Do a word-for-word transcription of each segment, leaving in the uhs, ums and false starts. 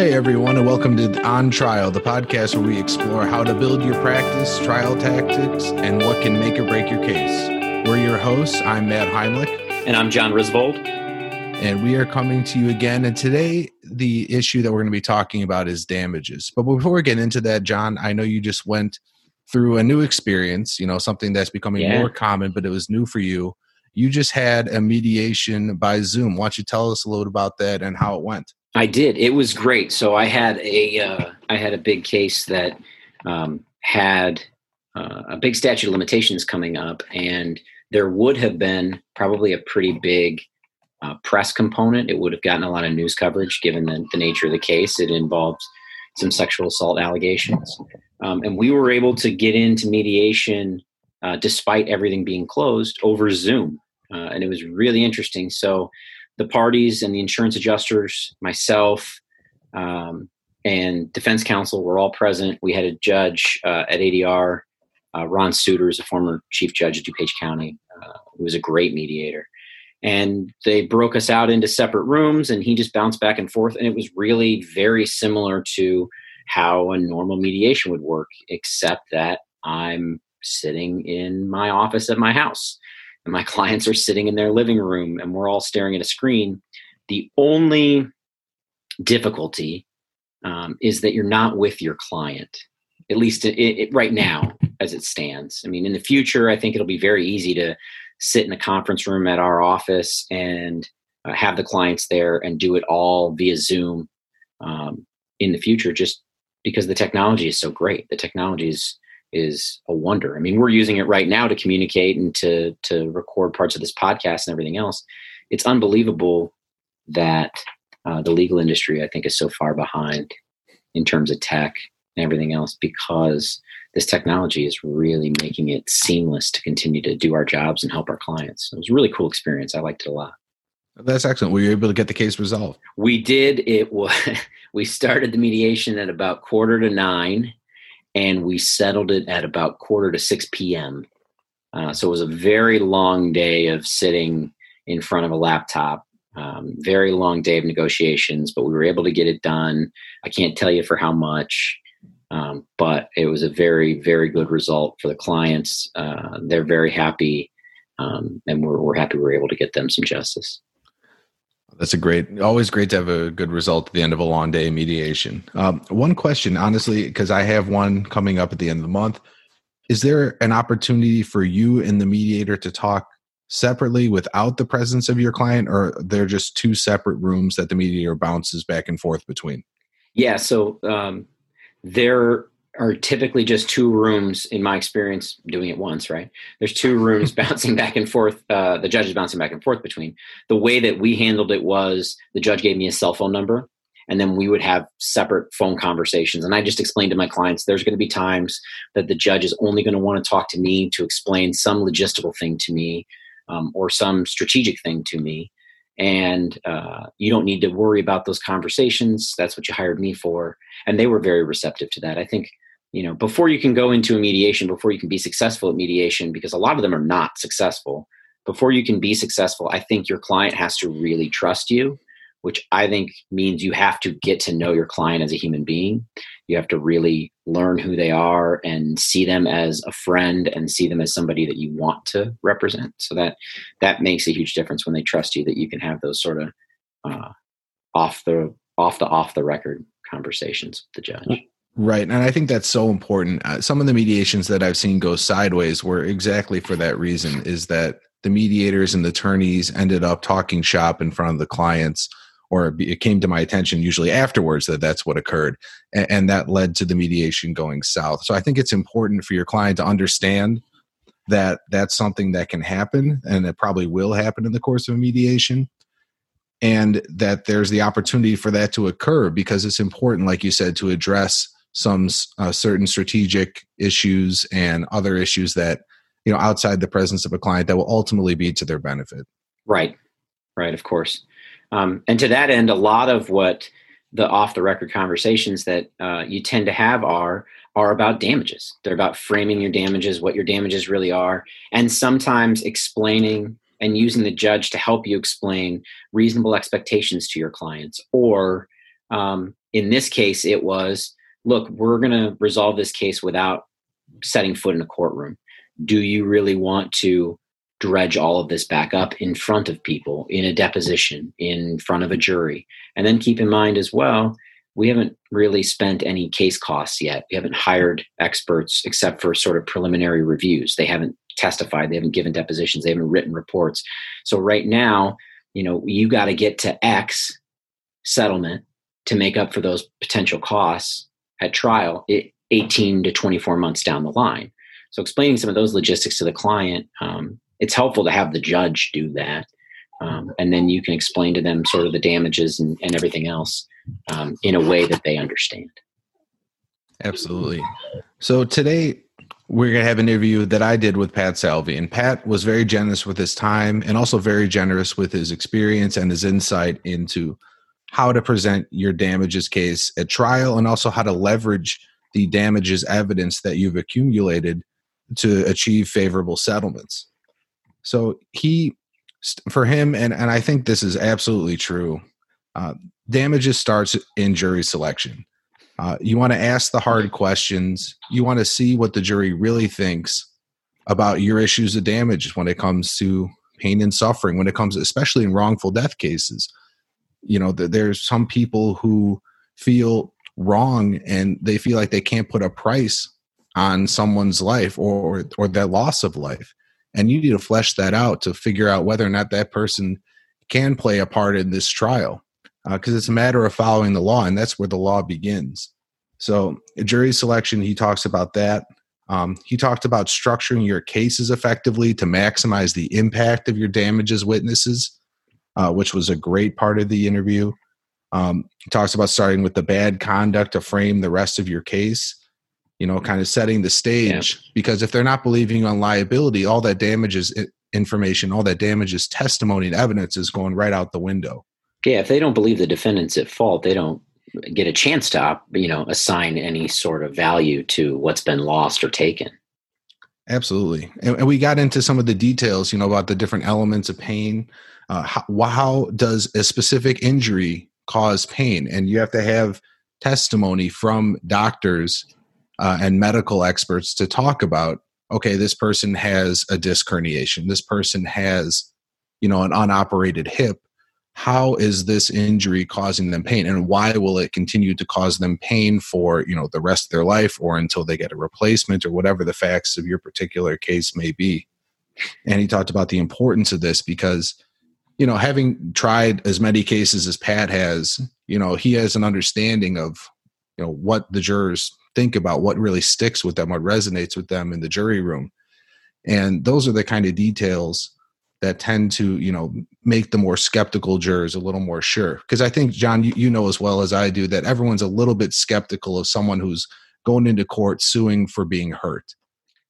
Hey everyone, and welcome to On Trial, the podcast where we explore how to build your practice, trial tactics, and what can make or break your case. We're your hosts. I'm Matt Heimlich. And I'm John Risbold. And we are coming to you again. And today, the issue that we're going to be talking about is damages. But before we get into that, John, I know you just went through a new experience, you know, something that's becoming yeah. more common, but it was new for you. You just had a mediation by Zoom. Why don't you tell us a little about that and how it went? I did. It was great. So I had a uh, I had a big case that um, had uh, a big statute of limitations coming up, and there would have been probably a pretty big uh, press component. It would have gotten a lot of news coverage given the, the nature of the case. It involved some sexual assault allegations, um, and we were able to get into mediation uh, despite everything being closed over Zoom, uh, and it was really interesting. So the parties and the insurance adjusters, myself, um, and defense counsel were all present. We had a judge uh, at A D R, uh, Ron Suter, is a former chief judge at DuPage County, uh, who was a great mediator. And they broke us out into separate rooms, and he just bounced back and forth. And it was really very similar to how a normal mediation would work, except that I'm sitting in my office at my house, and my clients are sitting in their living room, and we're all staring at a screen. The only difficulty um, is that you're not with your client, at least it, it, right now as it stands. I mean, in the future, I think it'll be very easy to sit in a conference room at our office and uh, have the clients there and do it all via Zoom um, in the future, just because the technology is so great. The technology is is a wonder. I mean, we're using it right now to communicate and to to record parts of this podcast and everything else. It's unbelievable that uh, the legal industry, I think, is so far behind in terms of tech and everything else, because this technology is really making it seamless to continue to do our jobs and help our clients. It was a really cool experience. I liked it a lot. That's excellent. Were you able to get the case resolved? We did. It was, we started the mediation at about quarter to nine, and we settled it at about quarter to six p.m. Uh, so it was a very long day of sitting in front of a laptop, um, very long day of negotiations, but we were able to get it done. I can't tell you for how much, um, but it was a very, very good result for the clients. Uh, they're very happy, um, and we're, we're happy we were able to get them some justice. That's a great, always great to have a good result at the end of a long day of mediation. Um, one question, honestly, because I have one coming up at the end of the month. Is there an opportunity for you and the mediator to talk separately without the presence of your client, or they're just two separate rooms that the mediator bounces back and forth between? Yeah, so um, there are typically just two rooms, in my experience, doing it once, right? There's two rooms bouncing back and forth. Uh, the judge is bouncing back and forth between. The way that we handled it was the judge gave me a cell phone number, and then we would have separate phone conversations. And I just explained to my clients, there's going to be times that the judge is only going to want to talk to me to explain some logistical thing to me, um, or some strategic thing to me. And uh, you don't need to worry about those conversations. That's what you hired me for. And they were very receptive to that. I think, you know, before you can go into a mediation, before you can be successful at mediation, because a lot of them are not successful, before you can be successful, I think your client has to really trust you, which I think means you have to get to know your client as a human being. You have to really learn who they are and see them as a friend and see them as somebody that you want to represent. So that that makes a huge difference when they trust you, that you can have those sort of uh, off the off the off the record conversations with the judge. Right. And I think that's so important. Uh, some of the mediations that I've seen go sideways were exactly for that reason, is that the mediators and the attorneys ended up talking shop in front of the clients, or it came to my attention usually afterwards that that's what occurred. And, and that led to the mediation going south. So I think it's important for your client to understand that that's something that can happen, and it probably will happen in the course of a mediation, and that there's the opportunity for that to occur, because it's important, like you said, to address some uh, certain strategic issues and other issues that, you know, outside the presence of a client that will ultimately be to their benefit. Right. Right. Of course. Um, and to that end, a lot of what the off-the-record conversations that uh, you tend to have are are about damages. They're about framing your damages, what your damages really are, and sometimes explaining and using the judge to help you explain reasonable expectations to your clients, or Um, in this case, it was, look, we're going to resolve this case without setting foot in a courtroom. Do you really want to dredge all of this back up in front of people, in a deposition, in front of a jury? And then keep in mind as well, we haven't really spent any case costs yet. We haven't hired experts except for sort of preliminary reviews. They haven't testified. They haven't given depositions. They haven't written reports. So right now, you know, you got to get to X settlement to make up for those potential costs at trial eighteen to twenty-four months down the line. So explaining some of those logistics to the client, um, it's helpful to have the judge do that. Um, and then you can explain to them sort of the damages and, and everything else um, in a way that they understand. Absolutely. So today we're going to have an interview that I did with Pat Salvi, and Pat was very generous with his time and also very generous with his experience and his insight into how to present your damages case at trial, and also how to leverage the damages evidence that you've accumulated to achieve favorable settlements. So he, for him, and, and I think this is absolutely true, uh, damages starts in jury selection. Uh, you want to ask the hard questions. You want to see what the jury really thinks about your issues of damages when it comes to pain and suffering, when it comes, especially in wrongful death cases. You know, there's some people who feel wrong and they feel like they can't put a price on someone's life or or their loss of life. And you need to flesh that out to figure out whether or not that person can play a part in this trial, because uh, it's a matter of following the law, and that's where the law begins. So jury selection, he talks about that. Um, he talked about structuring your cases effectively to maximize the impact of your damages witnesses, uh, which was a great part of the interview. Um, he talks about starting with the bad conduct to frame the rest of your case. You know, kind of setting the stage, yeah. Because if they're not believing on liability, all that damages information, all that damages testimony and evidence is going right out the window. Yeah, if they don't believe the defendant's at fault, they don't get a chance to, you know, assign any sort of value to what's been lost or taken. Absolutely. And, and we got into some of the details, you know, about the different elements of pain. Uh, how, how does a specific injury cause pain? And you have to have testimony from doctors Uh, and medical experts to talk about, okay, this person has a disc herniation. This person has, you know, an unoperated hip. How is this injury causing them pain? And why will it continue to cause them pain for, you know, the rest of their life or until they get a replacement or whatever the facts of your particular case may be? And he talked about the importance of this because, you know, having tried as many cases as Pat has, you know, he has an understanding of, you know, what the jurors think about, what really sticks with them, what resonates with them in the jury room. And those are the kind of details that tend to, you know, make the more skeptical jurors a little more sure. Because I think, John, you, you know as well as I do that everyone's a little bit skeptical of someone who's going into court suing for being hurt.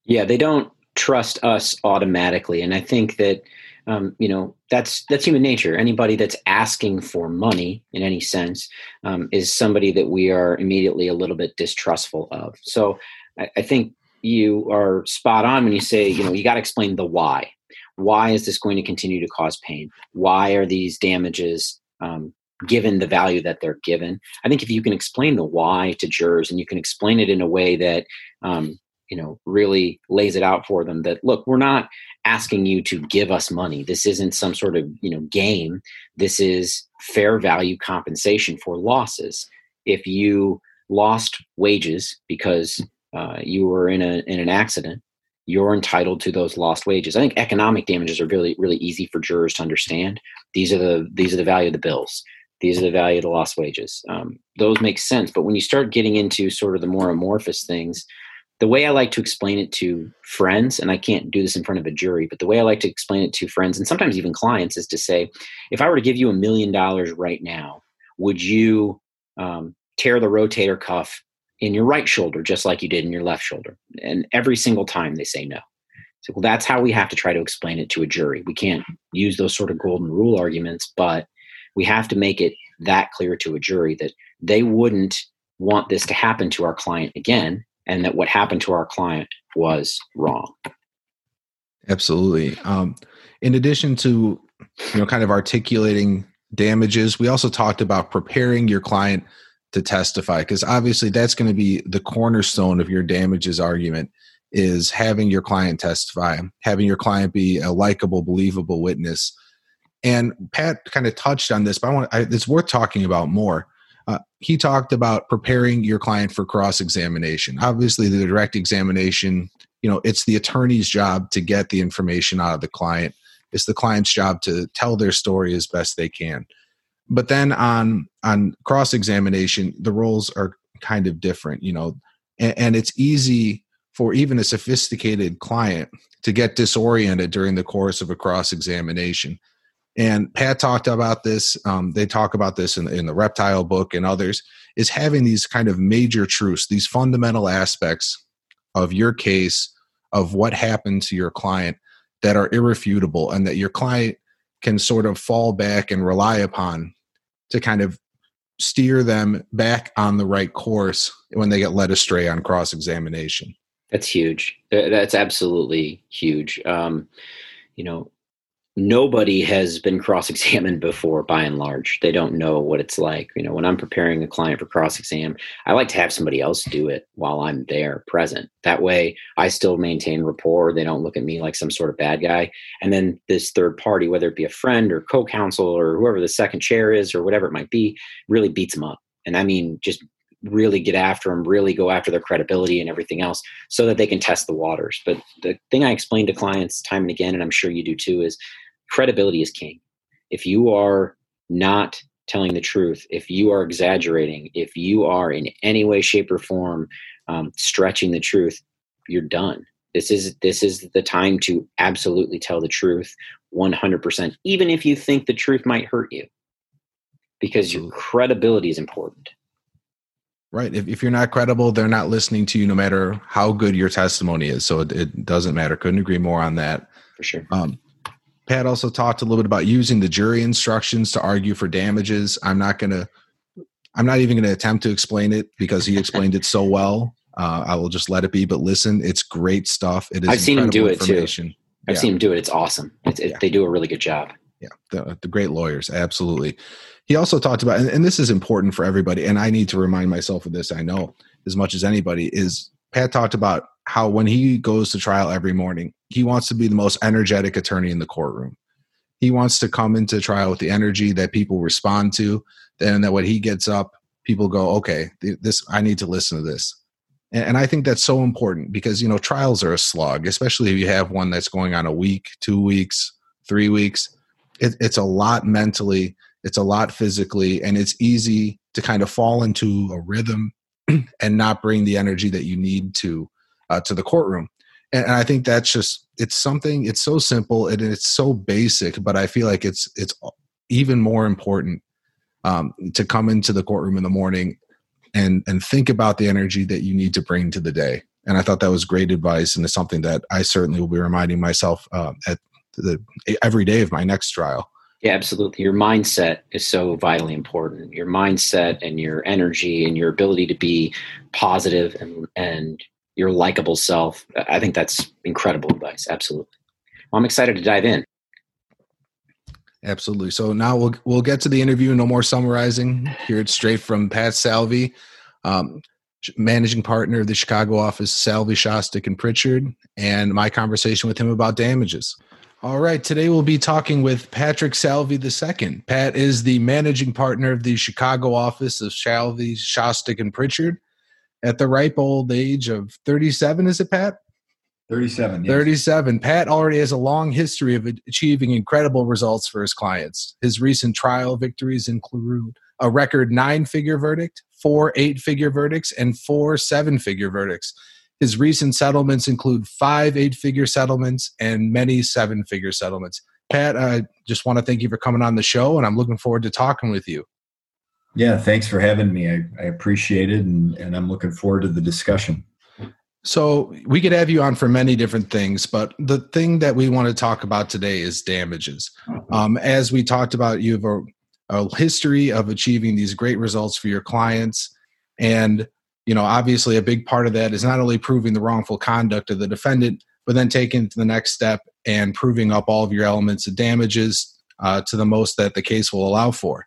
Yeah, they don't trust us automatically. And I think that, um, you know, that's that's human nature. Anybody that's asking for money in any sense um, is somebody that we are immediately a little bit distrustful of. So I, I think you are spot on when you say, you know, you got to explain the why. Why is this going to continue to cause pain? Why are these damages um, given the value that they're given? I think if you can explain the why to jurors and you can explain it in a way that, um, you know, really lays it out for them that, look, we're not asking you to give us money. This isn't some sort of, you know, game. This is fair value compensation for losses. If you lost wages because uh, you were in a in an accident, you're entitled to those lost wages. I think economic damages are really, really easy for jurors to understand. These are the these are the value of the bills. These are the value of the lost wages. Um, those make sense. But when you start getting into sort of the more amorphous things, the way I like to explain it to friends, and I can't do this in front of a jury, but the way I like to explain it to friends and sometimes even clients is to say, if I were to give you a million dollars right now, would you um, tear the rotator cuff in your right shoulder just like you did in your left shoulder? And every single time they say no. So well, that's how we have to try to explain it to a jury. We can't use those sort of golden rule arguments, but we have to make it that clear to a jury that they wouldn't want this to happen to our client again. And that what happened to our client was wrong. Absolutely. Um, in addition to, you know, kind of articulating damages. We also talked about preparing your client to testify, because obviously that's going to be the cornerstone of your damages argument, is having your client testify, having your client be a likable, believable witness. And Pat kind of touched on this, but I want I, it's worth talking about more. Uh, he talked about preparing your client for cross-examination. Obviously, the direct examination, you know, it's the attorney's job to get the information out of the client. It's the client's job to tell their story as best they can. But then on on cross-examination, the roles are kind of different, you know, and, and it's easy for even a sophisticated client to get disoriented during the course of a cross-examination. And Pat talked about this, um, they talk about this in, in the Reptile book and others, is having these kind of major truths, these fundamental aspects of your case, of what happened to your client, that are irrefutable and that your client can sort of fall back and rely upon to kind of steer them back on the right course when they get led astray on cross-examination. That's huge. That's absolutely huge. Um, you know, nobody has been cross-examined before, by and large. They don't know what it's like. You know, when I'm preparing a client for cross-exam, I like to have somebody else do it while I'm there present. That way, I still maintain rapport. They don't look at me like some sort of bad guy. And then this third party, whether it be a friend or co-counsel or whoever the second chair is or whatever it might be, really beats them up. And I mean, just really get after them, really go after their credibility and everything else so that they can test the waters. But the thing I explain to clients time and again, and I'm sure you do too, is credibility is king. If you are not telling the truth, if you are exaggerating, if you are in any way, shape, or form um, stretching the truth, you're done. This is this is the time to absolutely tell the truth one hundred percent, even if you think the truth might hurt you, because your credibility is important. Right. If if you're not credible, they're not listening to you, no matter how good your testimony is. So it, it doesn't matter. Couldn't agree more on that. For sure. Um, Pat also talked a little bit about using the jury instructions to argue for damages. I'm not going to, I'm not even going to attempt to explain it because he explained it so well. Uh, I will just let it be, but listen, it's great stuff. It is. I've seen him do it too. I've yeah. seen him do it. It's awesome. It's, it, yeah. They do a really good job. Yeah. The, the great lawyers. Absolutely. He also talked about, and this is important for everybody, and I need to remind myself of this, I know, as much as anybody, is Pat talked about how when he goes to trial every morning, he wants to be the most energetic attorney in the courtroom. He wants to come into trial with the energy that people respond to, and that when he gets up, people go, okay, this, I need to listen to this. And, and I think that's so important because, you know, trials are a slog, especially if you have one that's going on a week, two weeks, three weeks. It, it's a lot mentally. It's a lot physically, and it's easy to kind of fall into a rhythm and not bring the energy that you need to uh, to the courtroom. And, and I think that's just, it's something, it's so simple and it's so basic, but I feel like it's it's even more important um, to come into the courtroom in the morning and and think about the energy that you need to bring to the day. And I thought that was great advice, and it's something that I certainly will be reminding myself uh, at the every day of my next trial. Yeah, absolutely. Your mindset is so vitally important. Your mindset and your energy and your ability to be positive and, and your likable self. I think that's incredible advice. Absolutely. Well, I'm excited to dive in. Absolutely. So now we'll we'll get to the interview. No more summarizing. Hear it straight from Pat Salvi, um, managing partner of the Chicago office, Salvi, Shostak, and Pritchard, and my conversation with him about damages. All right. Today we'll be talking with Patrick Salvi the second. Pat is the managing partner of the Chicago office of Salvi, Shostak, and Pritchard. At the ripe old age of thirty-seven, is it, Pat? thirty-seven. Yes. thirty-seven. Pat already has a long history of achieving incredible results for his clients. His recent trial victories include a record nine-figure verdict, four eight-figure verdicts, and four seven-figure verdicts. His recent settlements include five eight-figure settlements and many seven-figure settlements. Pat, I just want to thank you for coming on the show, and I'm looking forward to talking with you. Yeah, thanks for having me. I, I appreciate it, and, and I'm looking forward to the discussion. So we could have you on for many different things, but the thing that we want to talk about today is damages. Um, as we talked about, you have a, a history of achieving these great results for your clients, and you know, obviously a big part of that is not only proving the wrongful conduct of the defendant, but then taking it to the next step and proving up all of your elements of damages uh, to the most that the case will allow for.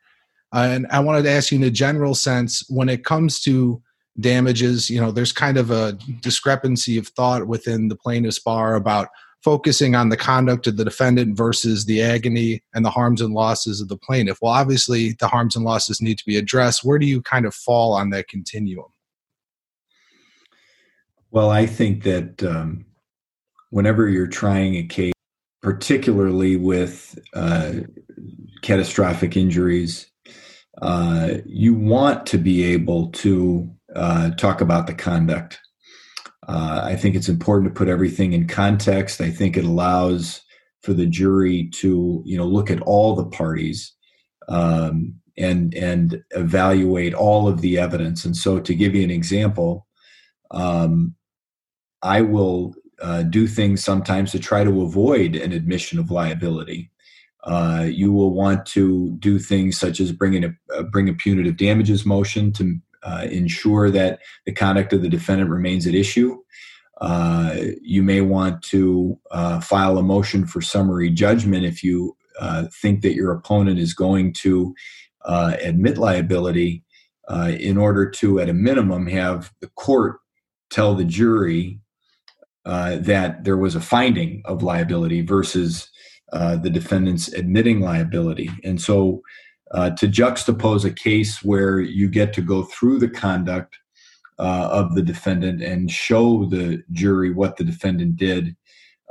Uh, and I wanted to ask you, in a general sense, when it comes to damages, you know, there's kind of a discrepancy of thought within the plaintiff's bar about focusing on the conduct of the defendant versus the agony and the harms and losses of the plaintiff. Well, obviously, the harms and losses need to be addressed. Where do you kind of fall on that continuum? Well, I think that um, whenever you're trying a case, particularly with uh, catastrophic injuries, uh, you want to be able to uh, talk about the conduct. Uh, I think it's important to put everything in context. I think it allows for the jury to, you know, look at all the parties um, and and evaluate all of the evidence. And so, to give you an example, um, I will uh, do things sometimes to try to avoid an admission of liability. Uh, you will want to do things such as bring in a bring a punitive damages motion to Uh, ensure that the conduct of the defendant remains at issue. Uh, you may want to uh, file a motion for summary judgment if you uh, think that your opponent is going to uh, admit liability uh, in order to, at a minimum, have the court tell the jury uh, that there was a finding of liability versus uh, the defendant's admitting liability. And so Uh, to juxtapose a case where you get to go through the conduct uh, of the defendant and show the jury what the defendant did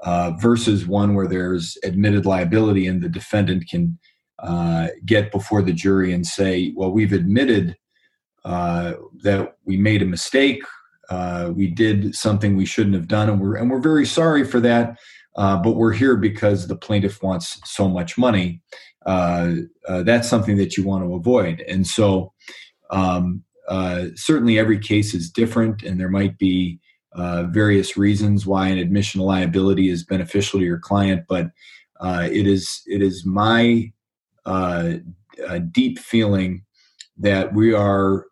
uh, versus one where there's admitted liability and the defendant can uh, get before the jury and say, well, we've admitted uh, that we made a mistake, uh, we did something we shouldn't have done, and we're, and we're very sorry for that, uh, but we're here because the plaintiff wants so much money. Uh, uh, that's something that you want to avoid. And so um, uh, certainly every case is different, and there might be uh, various reasons why an admission of liability is beneficial to your client, but uh, it is it is my uh, uh, deep feeling that we are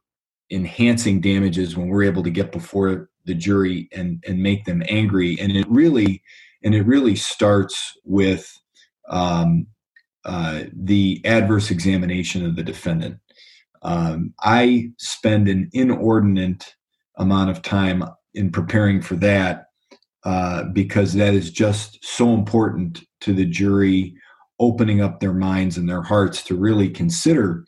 enhancing damages when we're able to get before the jury and, and make them angry. And it really, and it really starts with um, Uh, the adverse examination of the defendant. Um, I spend an inordinate amount of time in preparing for that uh, because that is just so important to the jury opening up their minds and their hearts to really consider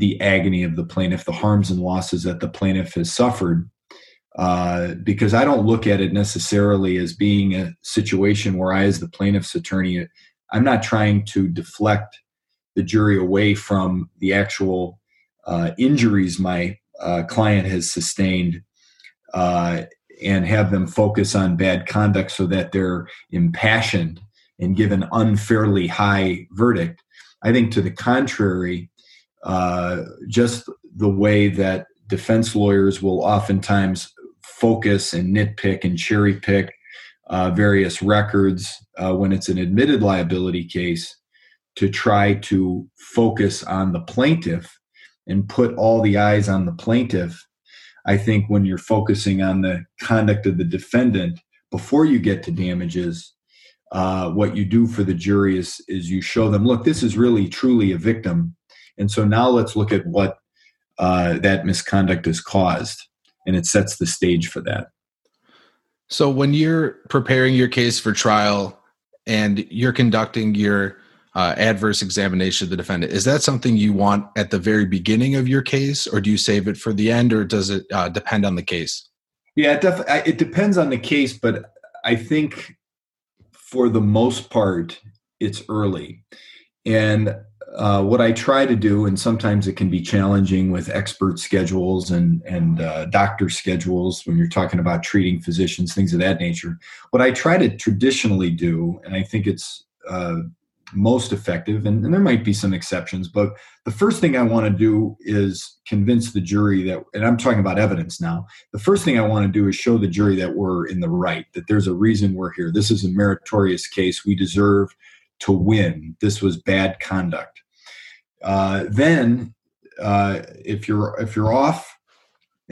the agony of the plaintiff, the harms and losses that the plaintiff has suffered. Uh, because I don't look at it necessarily as being a situation where I, as the plaintiff's attorney, I'm not trying to deflect the jury away from the actual uh, injuries my uh, client has sustained uh, and have them focus on bad conduct so that they're impassioned and give an unfairly high verdict. I think to the contrary, uh, just the way that defense lawyers will oftentimes focus and nitpick and cherry pick Uh, various records uh, when it's an admitted liability case to try to focus on the plaintiff and put all the eyes on the plaintiff. I think when you're focusing on the conduct of the defendant before you get to damages, uh, what you do for the jury is, is you show them, look, this is really truly a victim. And so now let's look at what uh, that misconduct has caused. And it sets the stage for that. So when you're preparing your case for trial and you're conducting your uh, adverse examination of the defendant, is that something you want at the very beginning of your case, or do you save it for the end, or does it uh, depend on the case? Yeah, it, def- it depends on the case, but I think for the most part, it's early. And uh, what I try to do, and sometimes it can be challenging with expert schedules and, and uh, doctor schedules when you're talking about treating physicians, things of that nature. What I try to traditionally do, and I think it's uh, most effective, and, and there might be some exceptions, but the first thing I want to do is convince the jury that, and I'm talking about evidence now, the first thing I want to do is show the jury that we're in the right, that there's a reason we're here. This is a meritorious case. We deserve to win. This was bad conduct. Uh, then, uh, if you're if you're off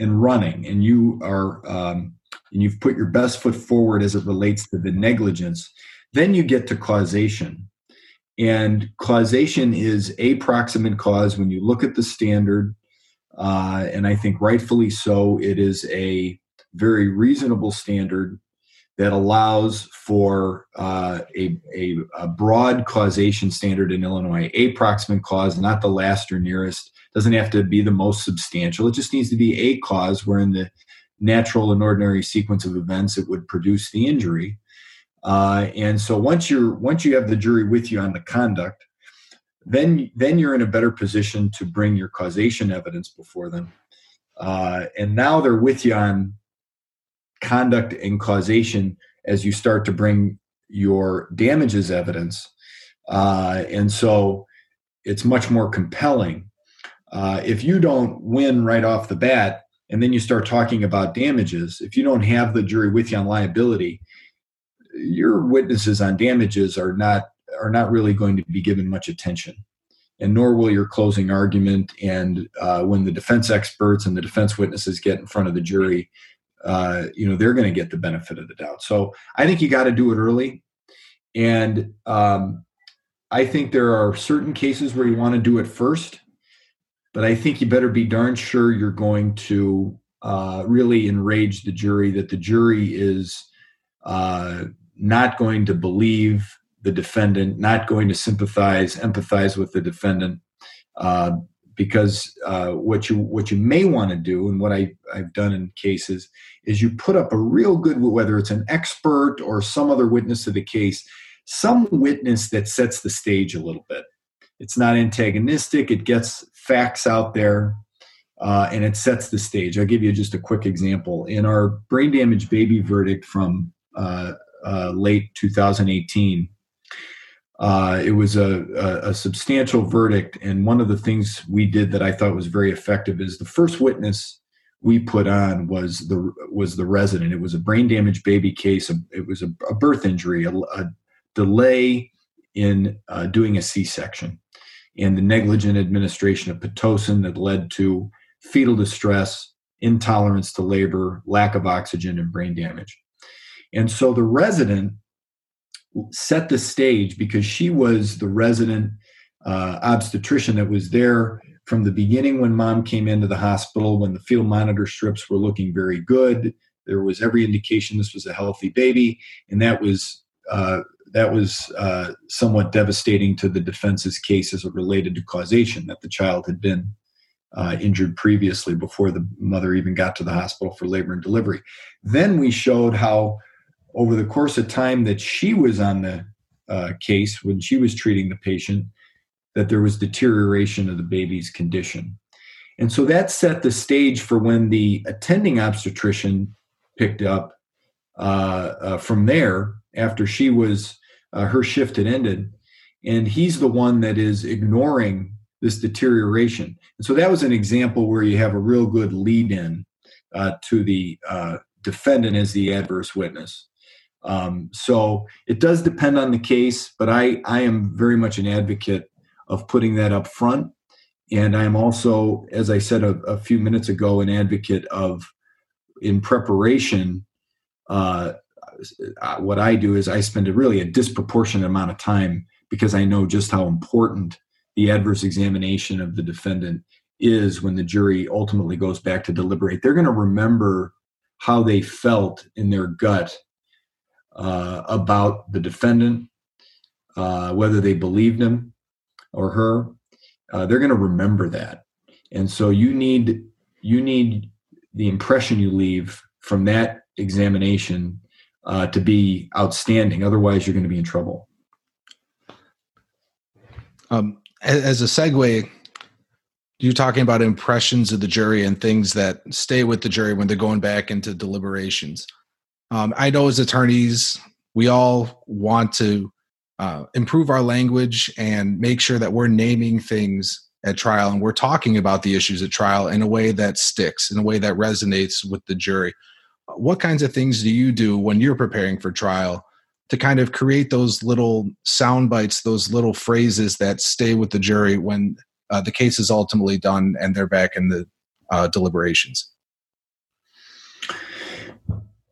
and running, and you are um, and you've put your best foot forward as it relates to the negligence, then you get to causation, And causation is a proximate cause. When you look at the standard, uh, and I think rightfully so, it is a very reasonable standard that allows for uh, a, a, a broad causation standard in Illinois. A proximate cause, not the last or nearest, doesn't have to be the most substantial. It just needs to be a cause where in the natural and ordinary sequence of events it would produce the injury. Uh, and so once you're once you have the jury with you on the conduct, then then you're in a better position to bring your causation evidence before them. Uh, and now they're with you on conduct and causation as you start to bring your damages evidence. Uh, and so it's much more compelling. Uh, if you don't win right off the bat, and then you start talking about damages, if you don't have the jury with you on liability, your witnesses on damages are not are not really going to be given much attention, and nor will your closing argument. And uh, when the defense experts and the defense witnesses get in front of the jury, uh, you know, they're going to get the benefit of the doubt. So I think you got to do it early. And um, I think there are certain cases where you want to do it first, but I think you better be darn sure you're going to uh, really enrage the jury, that the jury is uh, not going to believe the defendant, not going to sympathize, empathize with the defendant, uh, because uh, what you what you may want to do, and what I, I've done in cases, is you put up a real good, whether it's an expert or some other witness to the case, some witness that sets the stage a little bit. It's not antagonistic. It gets facts out there, uh, and it sets the stage. I'll give you just a quick example. In our brain damage baby verdict from uh, uh, late two thousand eighteen, Uh, it was a, a, a substantial verdict, and one of the things we did that I thought was very effective is the first witness we put on was the was the resident. It was a brain damage baby case. It was a, a birth injury, a, a delay in uh, doing a C-section, and the negligent administration of Pitocin that led to fetal distress, intolerance to labor, lack of oxygen, and brain damage. And so the resident set the stage because she was the resident uh, obstetrician that was there from the beginning when mom came into the hospital, when the fetal monitor strips were looking very good. There was every indication this was a healthy baby, and that was uh, that was uh, somewhat devastating to the defense's case as it related to causation, that the child had been uh, injured previously before the mother even got to the hospital for labor and delivery. Then we showed how over the course of time that she was on the uh, case, when she was treating the patient, that there was deterioration of the baby's condition. And so that set the stage for when the attending obstetrician picked up uh, uh, from there after she was, uh, her shift had ended, and he's the one that is ignoring this deterioration. And so that was an example where you have a real good lead-in uh, to the uh, defendant as the adverse witness. Um, so it does depend on the case, but I, I am very much an advocate of putting that up front. And I'm also, as I said a, a few minutes ago, an advocate of, in preparation, uh, what I do is I spend a really a disproportionate amount of time because I know just how important the adverse examination of the defendant is when the jury ultimately goes back to deliberate. They're going to remember how they felt in their gut Uh, about the defendant, uh, whether they believed him or her. Uh, they're going to remember that. And so you need you need the impression you leave from that examination uh, to be outstanding. Otherwise, you're going to be in trouble. Um, as a segue, you're talking about impressions of the jury and things that stay with the jury when they're going back into deliberations. Um, I know as attorneys, we all want to uh, improve our language and make sure that we're naming things at trial and we're talking about the issues at trial in a way that sticks, in a way that resonates with the jury. What kinds of things do you do when you're preparing for trial to kind of create those little sound bites, those little phrases that stay with the jury when uh, the case is ultimately done and they're back in the uh, deliberations?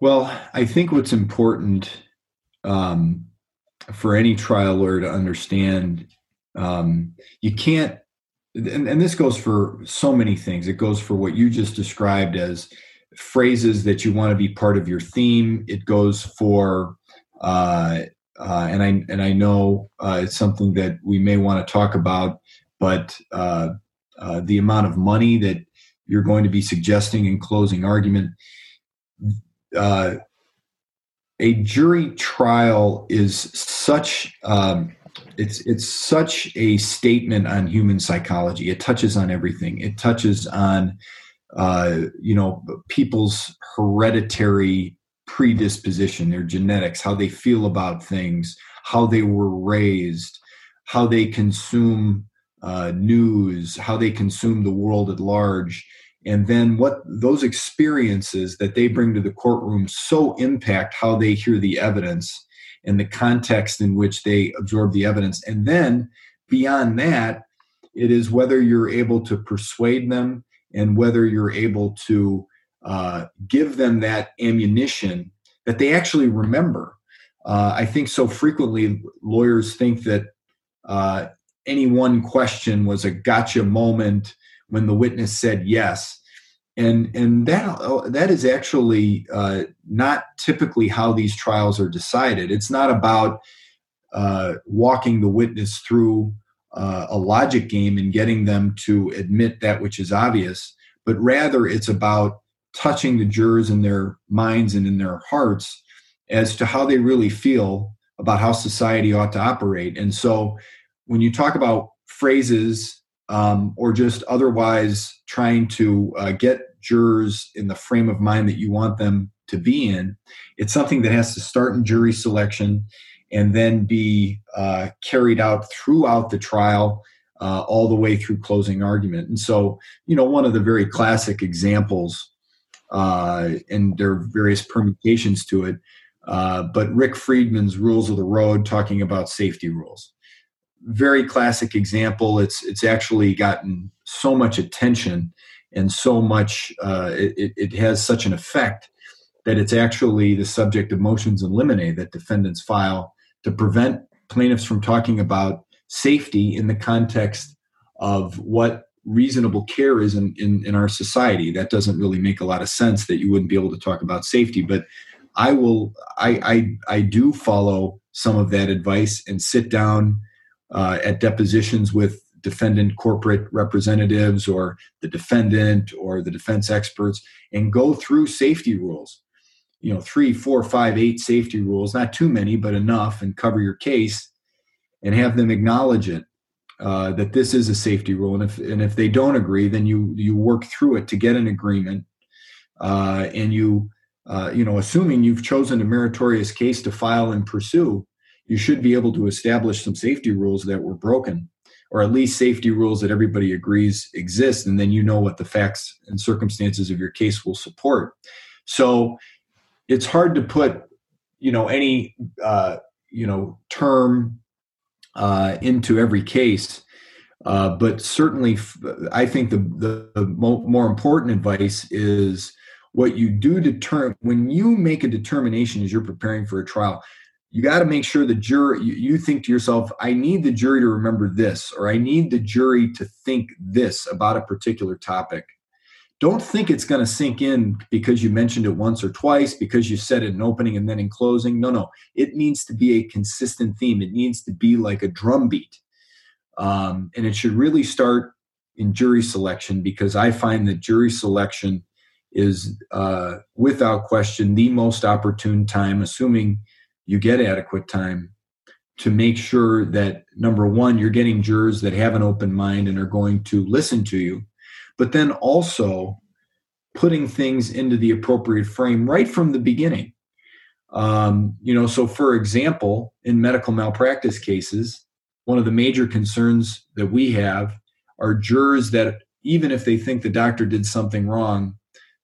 Well, I think what's important um, for any trial lawyer to understand, um, you can't, and, and this goes for so many things. It goes for what you just described as phrases that you want to be part of your theme. It goes for, uh, uh, and I and I know uh, it's something that we may want to talk about, but uh, uh, the amount of money that you're going to be suggesting in closing argument. Uh, a jury trial is such um, it's it's such a statement on human psychology. It touches on everything. It touches on uh, you know people's hereditary predisposition, their genetics, how they feel about things, how they were raised, how they consume uh, news, how they consume the world at large. And then what those experiences that they bring to the courtroom so impact how they hear the evidence and the context in which they absorb the evidence. And then beyond that, it is whether you're able to persuade them and whether you're able to uh, give them that ammunition that they actually remember. Uh, I think so frequently lawyers think that uh, any one question was a gotcha moment when the witness said yes, and and that that is actually uh, not typically how these trials are decided. It's not about uh, walking the witness through uh, a logic game and getting them to admit that which is obvious, but rather it's about touching the jurors in their minds and in their hearts as to how they really feel about how society ought to operate. And so when you talk about phrases, Um, or just otherwise trying to uh, get jurors in the frame of mind that you want them to be in, it's something that has to start in jury selection and then be uh, carried out throughout the trial, uh, all the way through closing argument. And so, you know, one of the very classic examples, uh, and there are various permutations to it, uh, but Rick Friedman's Rules of the Road, talking about safety rules. Very classic example. It's it's actually gotten so much attention and so much, uh, it, it has such an effect that it's actually the subject of motions in limine that defendants file to prevent plaintiffs from talking about safety in the context of what reasonable care is in, in, in our society. That doesn't really make a lot of sense that you wouldn't be able to talk about safety, but I will, I, I, I do follow some of that advice and sit down Uh, at depositions with defendant corporate representatives or the defendant or the defense experts and go through safety rules, you know, three, four, five, eight safety rules, not too many, but enough, and cover your case and have them acknowledge it, uh, that this is a safety rule. And if, and if they don't agree, then you, you work through it to get an agreement. Uh, and you, uh, you know, assuming you've chosen a meritorious case to file and pursue, you should be able to establish some safety rules that were broken, or at least safety rules that everybody agrees exist, and then you know what the facts and circumstances of your case will support. So it's hard to put, you know, any, uh, you know, term uh, into every case, uh, but certainly I think the, the, the more important advice is what you do determine when you make a determination as you're preparing for a trial. You got to make sure the jury, you, you think to yourself, I need the jury to remember this, or I need the jury to think this about a particular topic. Don't think it's going to sink in because you mentioned it once or twice, because you said it in opening and then in closing. No, no. It needs to be a consistent theme. It needs to be like a drumbeat. Um, and it should really start in jury selection, because I find that jury selection is, uh, without question, the most opportune time, assuming you get adequate time, to make sure that, number one, you're getting jurors that have an open mind and are going to listen to you, but then also putting things into the appropriate frame right from the beginning. Um, you know, so for example, in medical malpractice cases, one of the major concerns that we have are jurors that, even if they think the doctor did something wrong,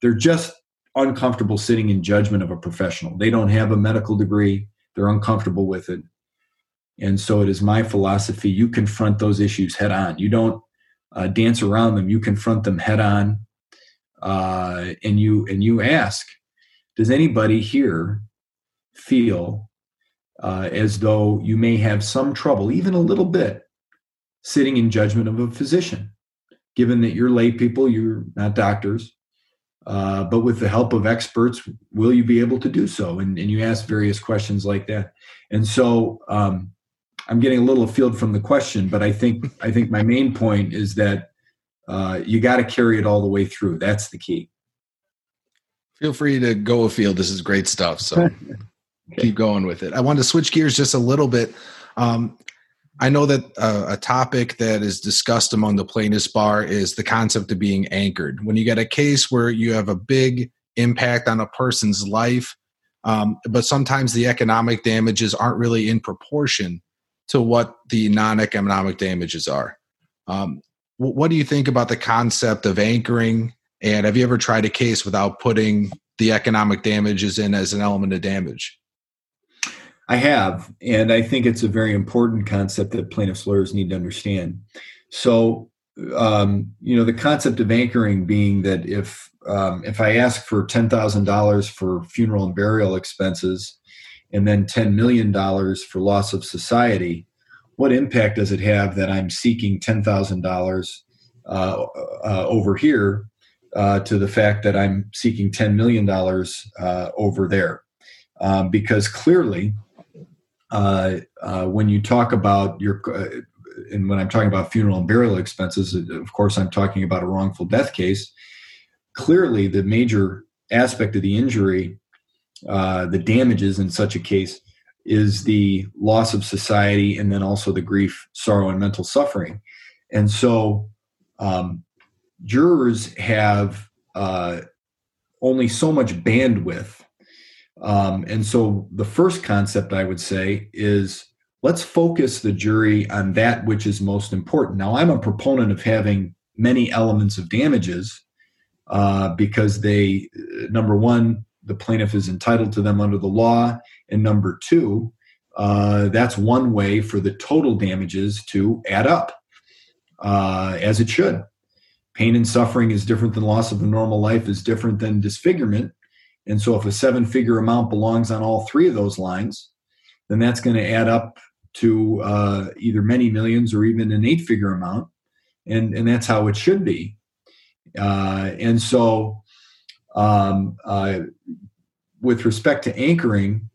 they're just uncomfortable sitting in judgment of a professional. They don't have a medical degree. They're uncomfortable with it. And so it is my philosophy, you confront those issues head on. You don't uh, dance around them. You confront them head on. Uh, and you, and you ask, does anybody here feel uh, as though you may have some trouble, even a little bit, sitting in judgment of a physician, given that you're lay people, you're not doctors, uh, but with the help of experts, will you be able to do so? And, and you ask various questions like that. And so um, I'm getting a little afield from the question, but I think I think my main point is that uh, you got to carry it all the way through. That's the key. Feel free to go afield. This is great stuff. So okay. Keep going with it. I want to switch gears just a little bit. Um, I know that uh, a topic that is discussed among the plaintiff's bar is the concept of being anchored. When you get a case where you have a big impact on a person's life, um, but sometimes the economic damages aren't really in proportion to what the non-economic damages are. Um, what do you think about the concept of anchoring? And have you ever tried a case without putting the economic damages in as an element of damage? I have, and I think it's a very important concept that plaintiffs' lawyers need to understand. So, um, you know, the concept of anchoring being that if um, if I ask for ten thousand dollars for funeral and burial expenses and then ten million dollars for loss of society, what impact does it have that I'm seeking ten thousand dollars uh, uh, over here uh, to the fact that I'm seeking ten million dollars uh, over there? Um, because clearly, Uh, uh, when you talk about your, uh, and when I'm talking about funeral and burial expenses, of course, I'm talking about a wrongful death case. Clearly, the major aspect of the injury, uh, the damages in such a case, is the loss of society and then also the grief, sorrow, and mental suffering. And so um, jurors have uh, only so much bandwidth. Um, and so the first concept I would say is let's focus the jury on that which is most important. Now, I'm a proponent of having many elements of damages uh, because they, number one, the plaintiff is entitled to them under the law. And number two, uh, that's one way for the total damages to add up uh, as it should. Pain and suffering is different than loss of a normal life is different than disfigurement. And so if a seven-figure amount belongs on all three of those lines, then that's going to add up to uh, either many millions or even an eight-figure amount, and, and that's how it should be. Uh, and so um, uh, with respect to anchoring,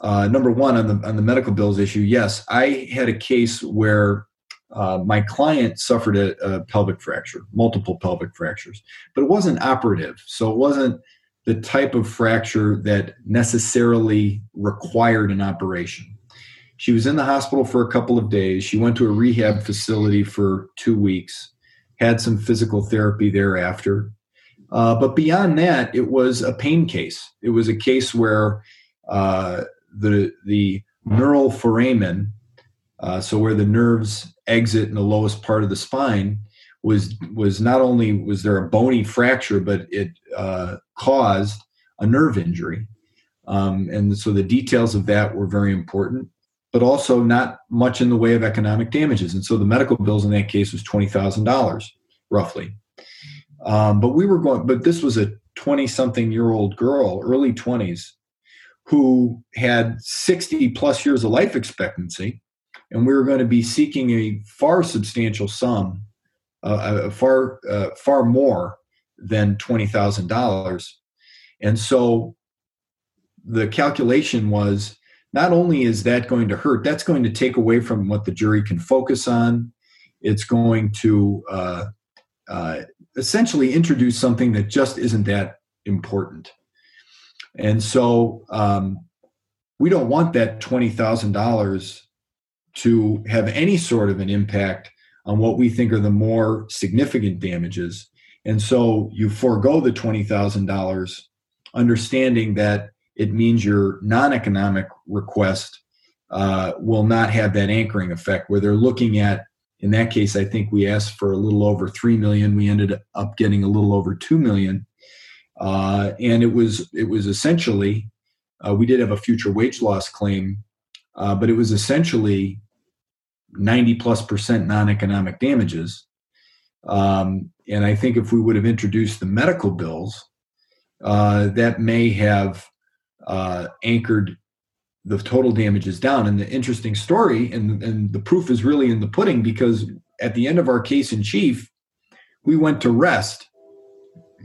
uh, number one, on the, on the medical bills issue, yes, I had a case where uh, my client suffered a, a pelvic fracture, multiple pelvic fractures, but it wasn't operative, so it wasn't the type of fracture that necessarily required an operation. She was in the hospital for a couple of days. She went to a rehab facility for two weeks, had some physical therapy thereafter. Uh, but beyond that, it was a pain case. It was a case where uh, the, the neural foramen, uh, so where the nerves exit in the lowest part of the spine, was was not only was there a bony fracture, but it uh, caused a nerve injury. Um, and so the details of that were very important, but also not much in the way of economic damages. And so the medical bills in that case was twenty thousand dollars, roughly. Um, but we were going, but this was a twenty-something-year-old girl, early twenties, who had sixty-plus years of life expectancy, and we were going to be seeking a far substantial sum Uh, far, uh, far more than twenty thousand dollars. And so the calculation was not only is that going to hurt, that's going to take away from what the jury can focus on. It's going to uh, uh, essentially introduce something that just isn't that important. And so um, we don't want that twenty thousand dollars to have any sort of an impact on what we think are the more significant damages. And so you forego the twenty thousand dollars, understanding that it means your non-economic request uh, will not have that anchoring effect where they're looking at, in that case, I think we asked for a little over three million dollars. We ended up getting a little over two million dollars. Uh, and it was, it was essentially, uh, we did have a future wage loss claim, uh, but it was essentially ninety plus percent non-economic damages. Um, and I think if we would have introduced the medical bills, uh, that may have uh, anchored the total damage is down. And the interesting story, and, and the proof is really in the pudding, because at the end of our case in chief, we went to rest.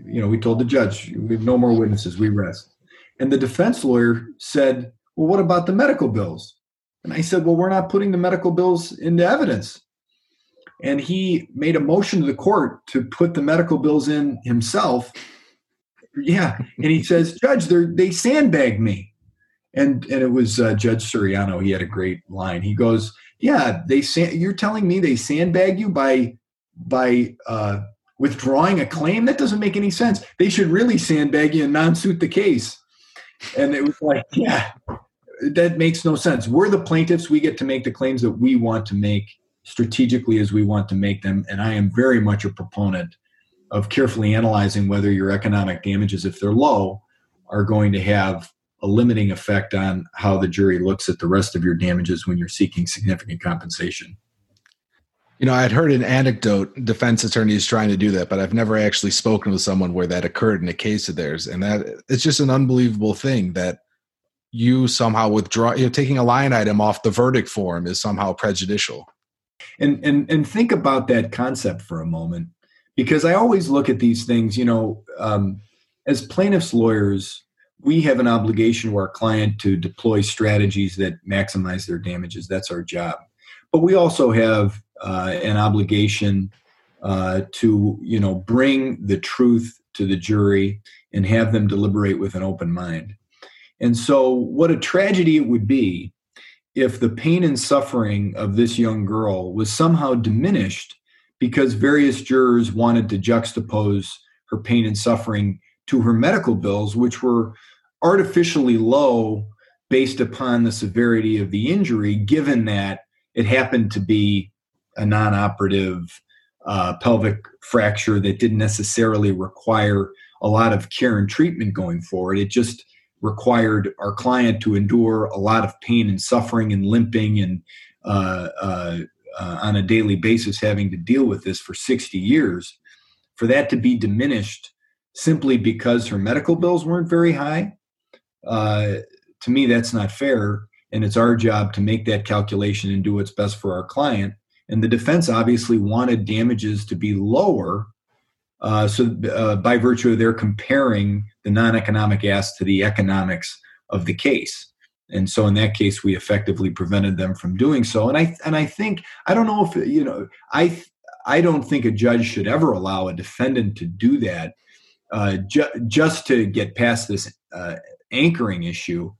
You know, we told the judge, we have no more witnesses, we rest. And the defense lawyer said, well, what about the medical bills? And I said, well, we're not putting the medical bills into evidence. And he made a motion to the court to put the medical bills in himself. Yeah. And he says, Judge, they sandbagged me. And and it was uh, Judge Suriano. He had a great line. He goes, yeah, they san- you're telling me they sandbag you by by uh, withdrawing a claim? That doesn't make any sense. They should really sandbag you and non-suit the case. And it was like, yeah, that makes no sense. We're the plaintiffs. We get to make the claims that we want to make strategically as we want to make them. And I am very much a proponent of carefully analyzing whether your economic damages, if they're low, are going to have a limiting effect on how the jury looks at the rest of your damages when you're seeking significant compensation. You know, I had heard an anecdote, defense attorneys trying to do that, but I've never actually spoken with someone where that occurred in a case of theirs. And that it's just an unbelievable thing that you somehow withdraw, you know, taking a line item off the verdict form is somehow prejudicial. And, and, and think about that concept for a moment, because I always look at these things, you know, um, as plaintiffs' lawyers, we have an obligation to our client to deploy strategies that maximize their damages. That's our job. But we also have uh, an obligation uh, to, you know, bring the truth to the jury and have them deliberate with an open mind. And so what a tragedy it would be if the pain and suffering of this young girl was somehow diminished because various jurors wanted to juxtapose her pain and suffering to her medical bills, which were artificially low based upon the severity of the injury, given that it happened to be a non-operative uh, pelvic fracture that didn't necessarily require a lot of care and treatment going forward. It just required our client to endure a lot of pain and suffering and limping and uh, uh, uh, on a daily basis having to deal with this for sixty years. For that to be diminished simply because her medical bills weren't very high, uh, to me, that's not fair. And it's our job to make that calculation and do what's best for our client. And the defense obviously wanted damages to be lower. Uh, so uh, by virtue of their comparing the non-economic ask to the economics of the case. And so in that case, we effectively prevented them from doing so. And I, and I think, I don't know if, you know, I, I don't think a judge should ever allow a defendant to do that. Uh, ju- just to get past this uh, anchoring issue,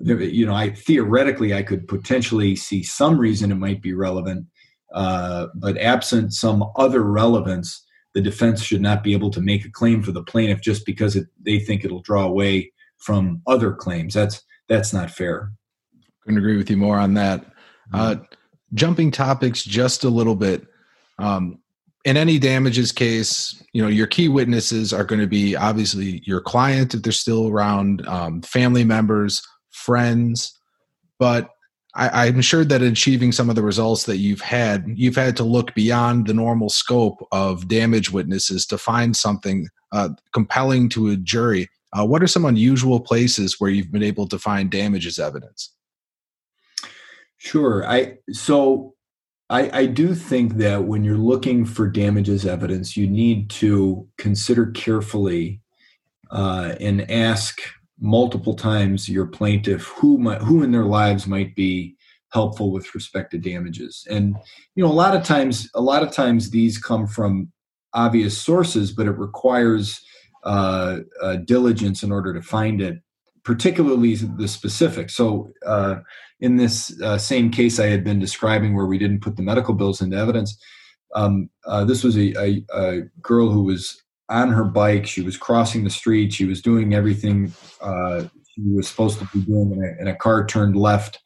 you know, I theoretically I could potentially see some reason it might be relevant, uh, but absent some other relevance, the defense should not be able to make a claim for the plaintiff just because it, they think it'll draw away from other claims. That's that's not fair. Couldn't agree with you more on that. Uh, jumping topics just a little bit. Um, In any damages case, you know, your key witnesses are going to be obviously your client if they're still around, um, family members, friends. But I, I'm sure that achieving some of the results that you've had, you've had to look beyond the normal scope of damage witnesses to find something uh, compelling to a jury. Uh, what are some unusual places where you've been able to find damages evidence? Sure. I so. I, I do think that when you're looking for damages evidence, you need to consider carefully uh, and ask multiple times your plaintiff who might, who in their lives might be helpful with respect to damages. And you know, a lot of times, a lot of times these come from obvious sources, but it requires uh, uh, diligence in order to find it, particularly the specific. So uh, in this uh, same case I had been describing where we didn't put the medical bills into evidence, um, uh, this was a, a, a girl who was on her bike. She was crossing the street. She was doing everything uh, she was supposed to be doing, and a, and a car turned left.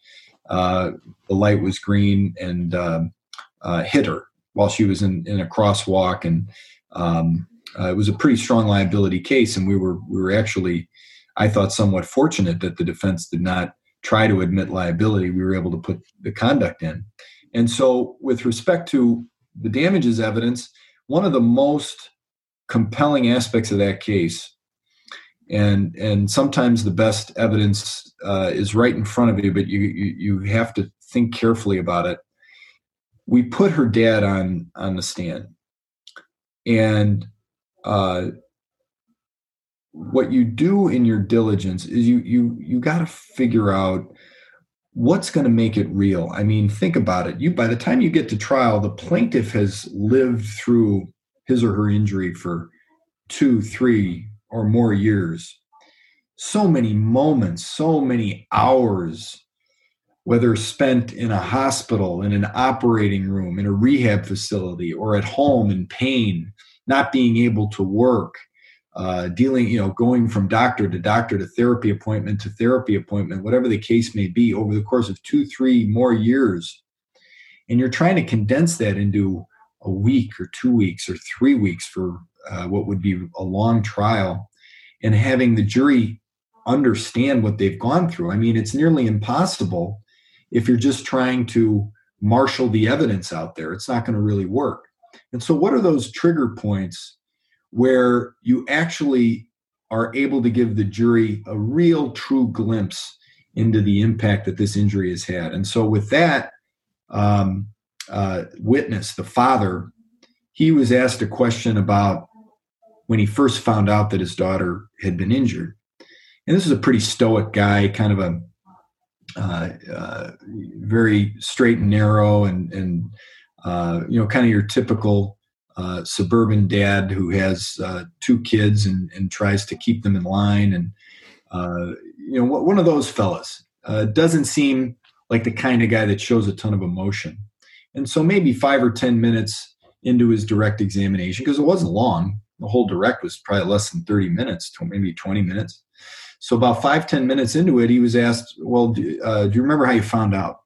Uh, the light was green and um, uh, hit her while she was in, in a crosswalk. And um, uh, it was a pretty strong liability case, and we were we were actually – I thought somewhat fortunate that the defense did not try to admit liability. We were able to put the conduct in. And so with respect to the damages evidence, one of the most compelling aspects of that case And and sometimes the best evidence uh, is right in front of you, but you, you you have to think carefully about it. We put her dad on on the stand, and uh, what you do in your diligence is you you you got to figure out what's going to make it real. I mean, think about it. You by the time you get to trial, the plaintiff has lived through his or her injury for two, three. or more years, so many moments, so many hours, whether spent in a hospital, in an operating room, in a rehab facility, or at home in pain, not being able to work, uh, dealing, you know, going from doctor to doctor to therapy appointment to therapy appointment, whatever the case may be, over the course of two, three more years. And you're trying to condense that into a week or two weeks or three weeks for Uh, what would be a long trial, and having the jury understand what they've gone through. I mean, it's nearly impossible if you're just trying to marshal the evidence out there. It's not going to really work. And so what are those trigger points where you actually are able to give the jury a real true glimpse into the impact that this injury has had? And so with that um, uh, witness, the father, he was asked a question about when he first found out that his daughter had been injured. And this is a pretty stoic guy, kind of a uh, uh, very straight and narrow, and, and uh, you know, kind of your typical uh, suburban dad who has uh, two kids and, and tries to keep them in line. And, uh, you know, one of those fellas uh, doesn't seem like the kind of guy that shows a ton of emotion. And so maybe five or ten minutes into his direct examination, because it wasn't long, the whole direct was probably less than thirty minutes, maybe twenty minutes. So about five, ten minutes into it, he was asked, well, do, uh, do you remember how you found out?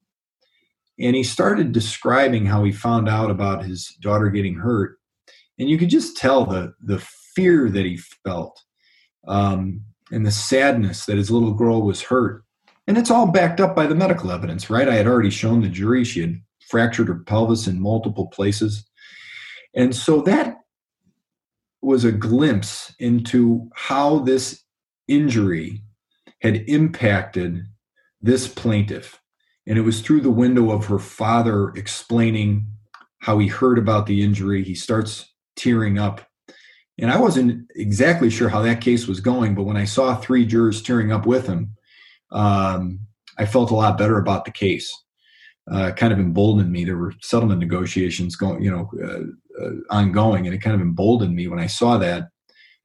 And he started describing how he found out about his daughter getting hurt. And you could just tell the, the fear that he felt um, and the sadness that his little girl was hurt. And it's all backed up by the medical evidence, right? I had already shown the jury she had fractured her pelvis in multiple places. And so that was a glimpse into how this injury had impacted this plaintiff. And it was through the window of her father explaining how he heard about the injury. He starts tearing up. And I wasn't exactly sure how that case was going, but when I saw three jurors tearing up with him, um, I felt a lot better about the case. Uh, kind of emboldened me. There were settlement negotiations going, you know, uh, uh, ongoing, and it kind of emboldened me when I saw that,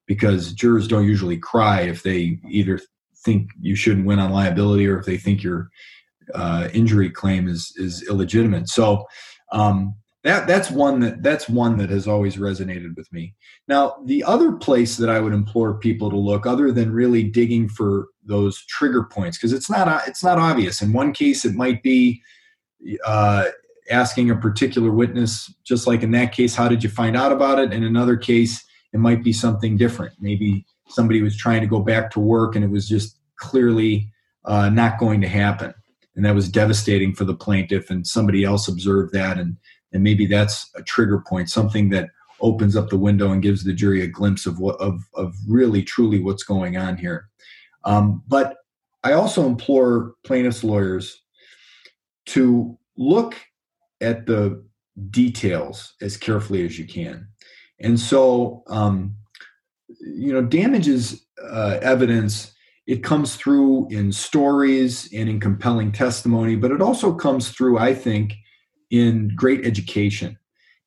because jurors don't usually cry if they either think you shouldn't win on liability or if they think your uh, injury claim is is illegitimate. So um, that that's one that that's one that has always resonated with me. Now, the other place that I would implore people to look, other than really digging for those trigger points, because it's not it's not obvious. In one case, it might be Uh, asking a particular witness, just like in that case, how did you find out about it? In another case, it might be something different. Maybe somebody was trying to go back to work and it was just clearly uh, not going to happen. And that was devastating for the plaintiff, and somebody else observed that. And, and maybe that's a trigger point, something that opens up the window and gives the jury a glimpse of what, of, of really truly what's going on here. Um, but I also implore plaintiff's lawyers to look at the details as carefully as you can. And so, um, you know, damages uh, evidence, it comes through in stories and in compelling testimony, but it also comes through, I think, in great education.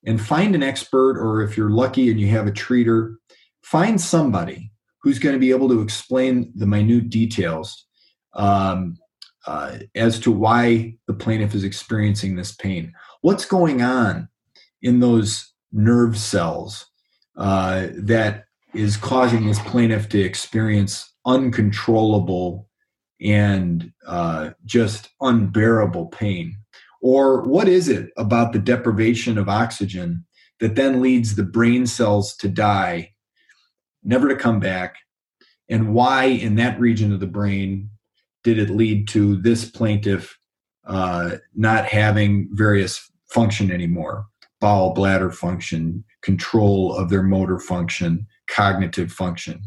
And find an expert, or if you're lucky and you have a treater, find somebody who's going to be able to explain the minute details um, Uh, as to why the plaintiff is experiencing this pain. What's going on in those nerve cells uh, that is causing this plaintiff to experience uncontrollable and uh, just unbearable pain? Or what is it about the deprivation of oxygen that then leads the brain cells to die, never to come back? And why in that region of the brain did it lead to this plaintiff uh, not having various function anymore? Bowel, bladder function, control of their motor function, cognitive function.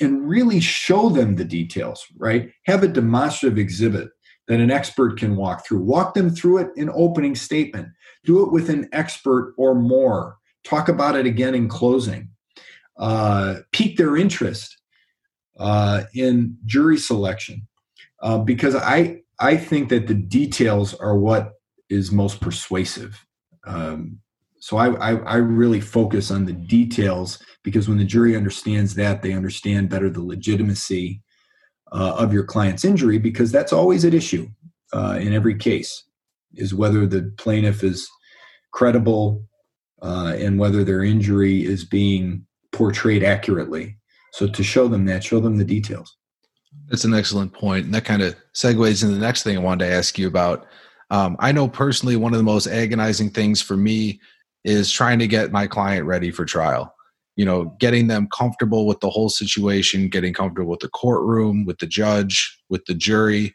and really show them the details, right? Have a demonstrative exhibit that an expert can walk through. Walk them through it in opening statement. Do it with an expert or more. Talk about it again in closing. Uh, pique their interest uh, in jury selection, uh, because I I think that the details are what is most persuasive. Um, so I, I I really focus on the details, because when the jury understands that, they understand better the legitimacy Uh, of your client's injury, because that's always at issue uh, in every case, is whether the plaintiff is credible uh, and whether their injury is being portrayed accurately. So to show them that, show them the details. That's an excellent point. And that kind of segues into the next thing I wanted to ask you about. Um, I know personally one of the most agonizing things for me is trying to get my client ready for trial. You know, getting them comfortable with the whole situation, getting comfortable with the courtroom, with the judge, with the jury,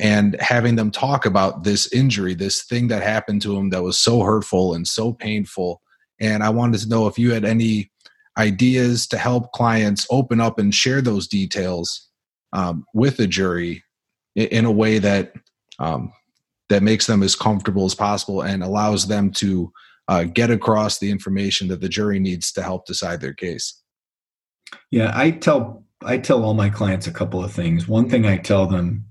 and having them talk about this injury, this thing that happened to them that was so hurtful and so painful. And I wanted to know if you had any ideas to help clients open up and share those details um, with the jury in a way that um, that makes them as comfortable as possible and allows them to Uh, get across the information that the jury needs to help decide their case. Yeah, I tell I tell all my clients a couple of things. One thing I tell them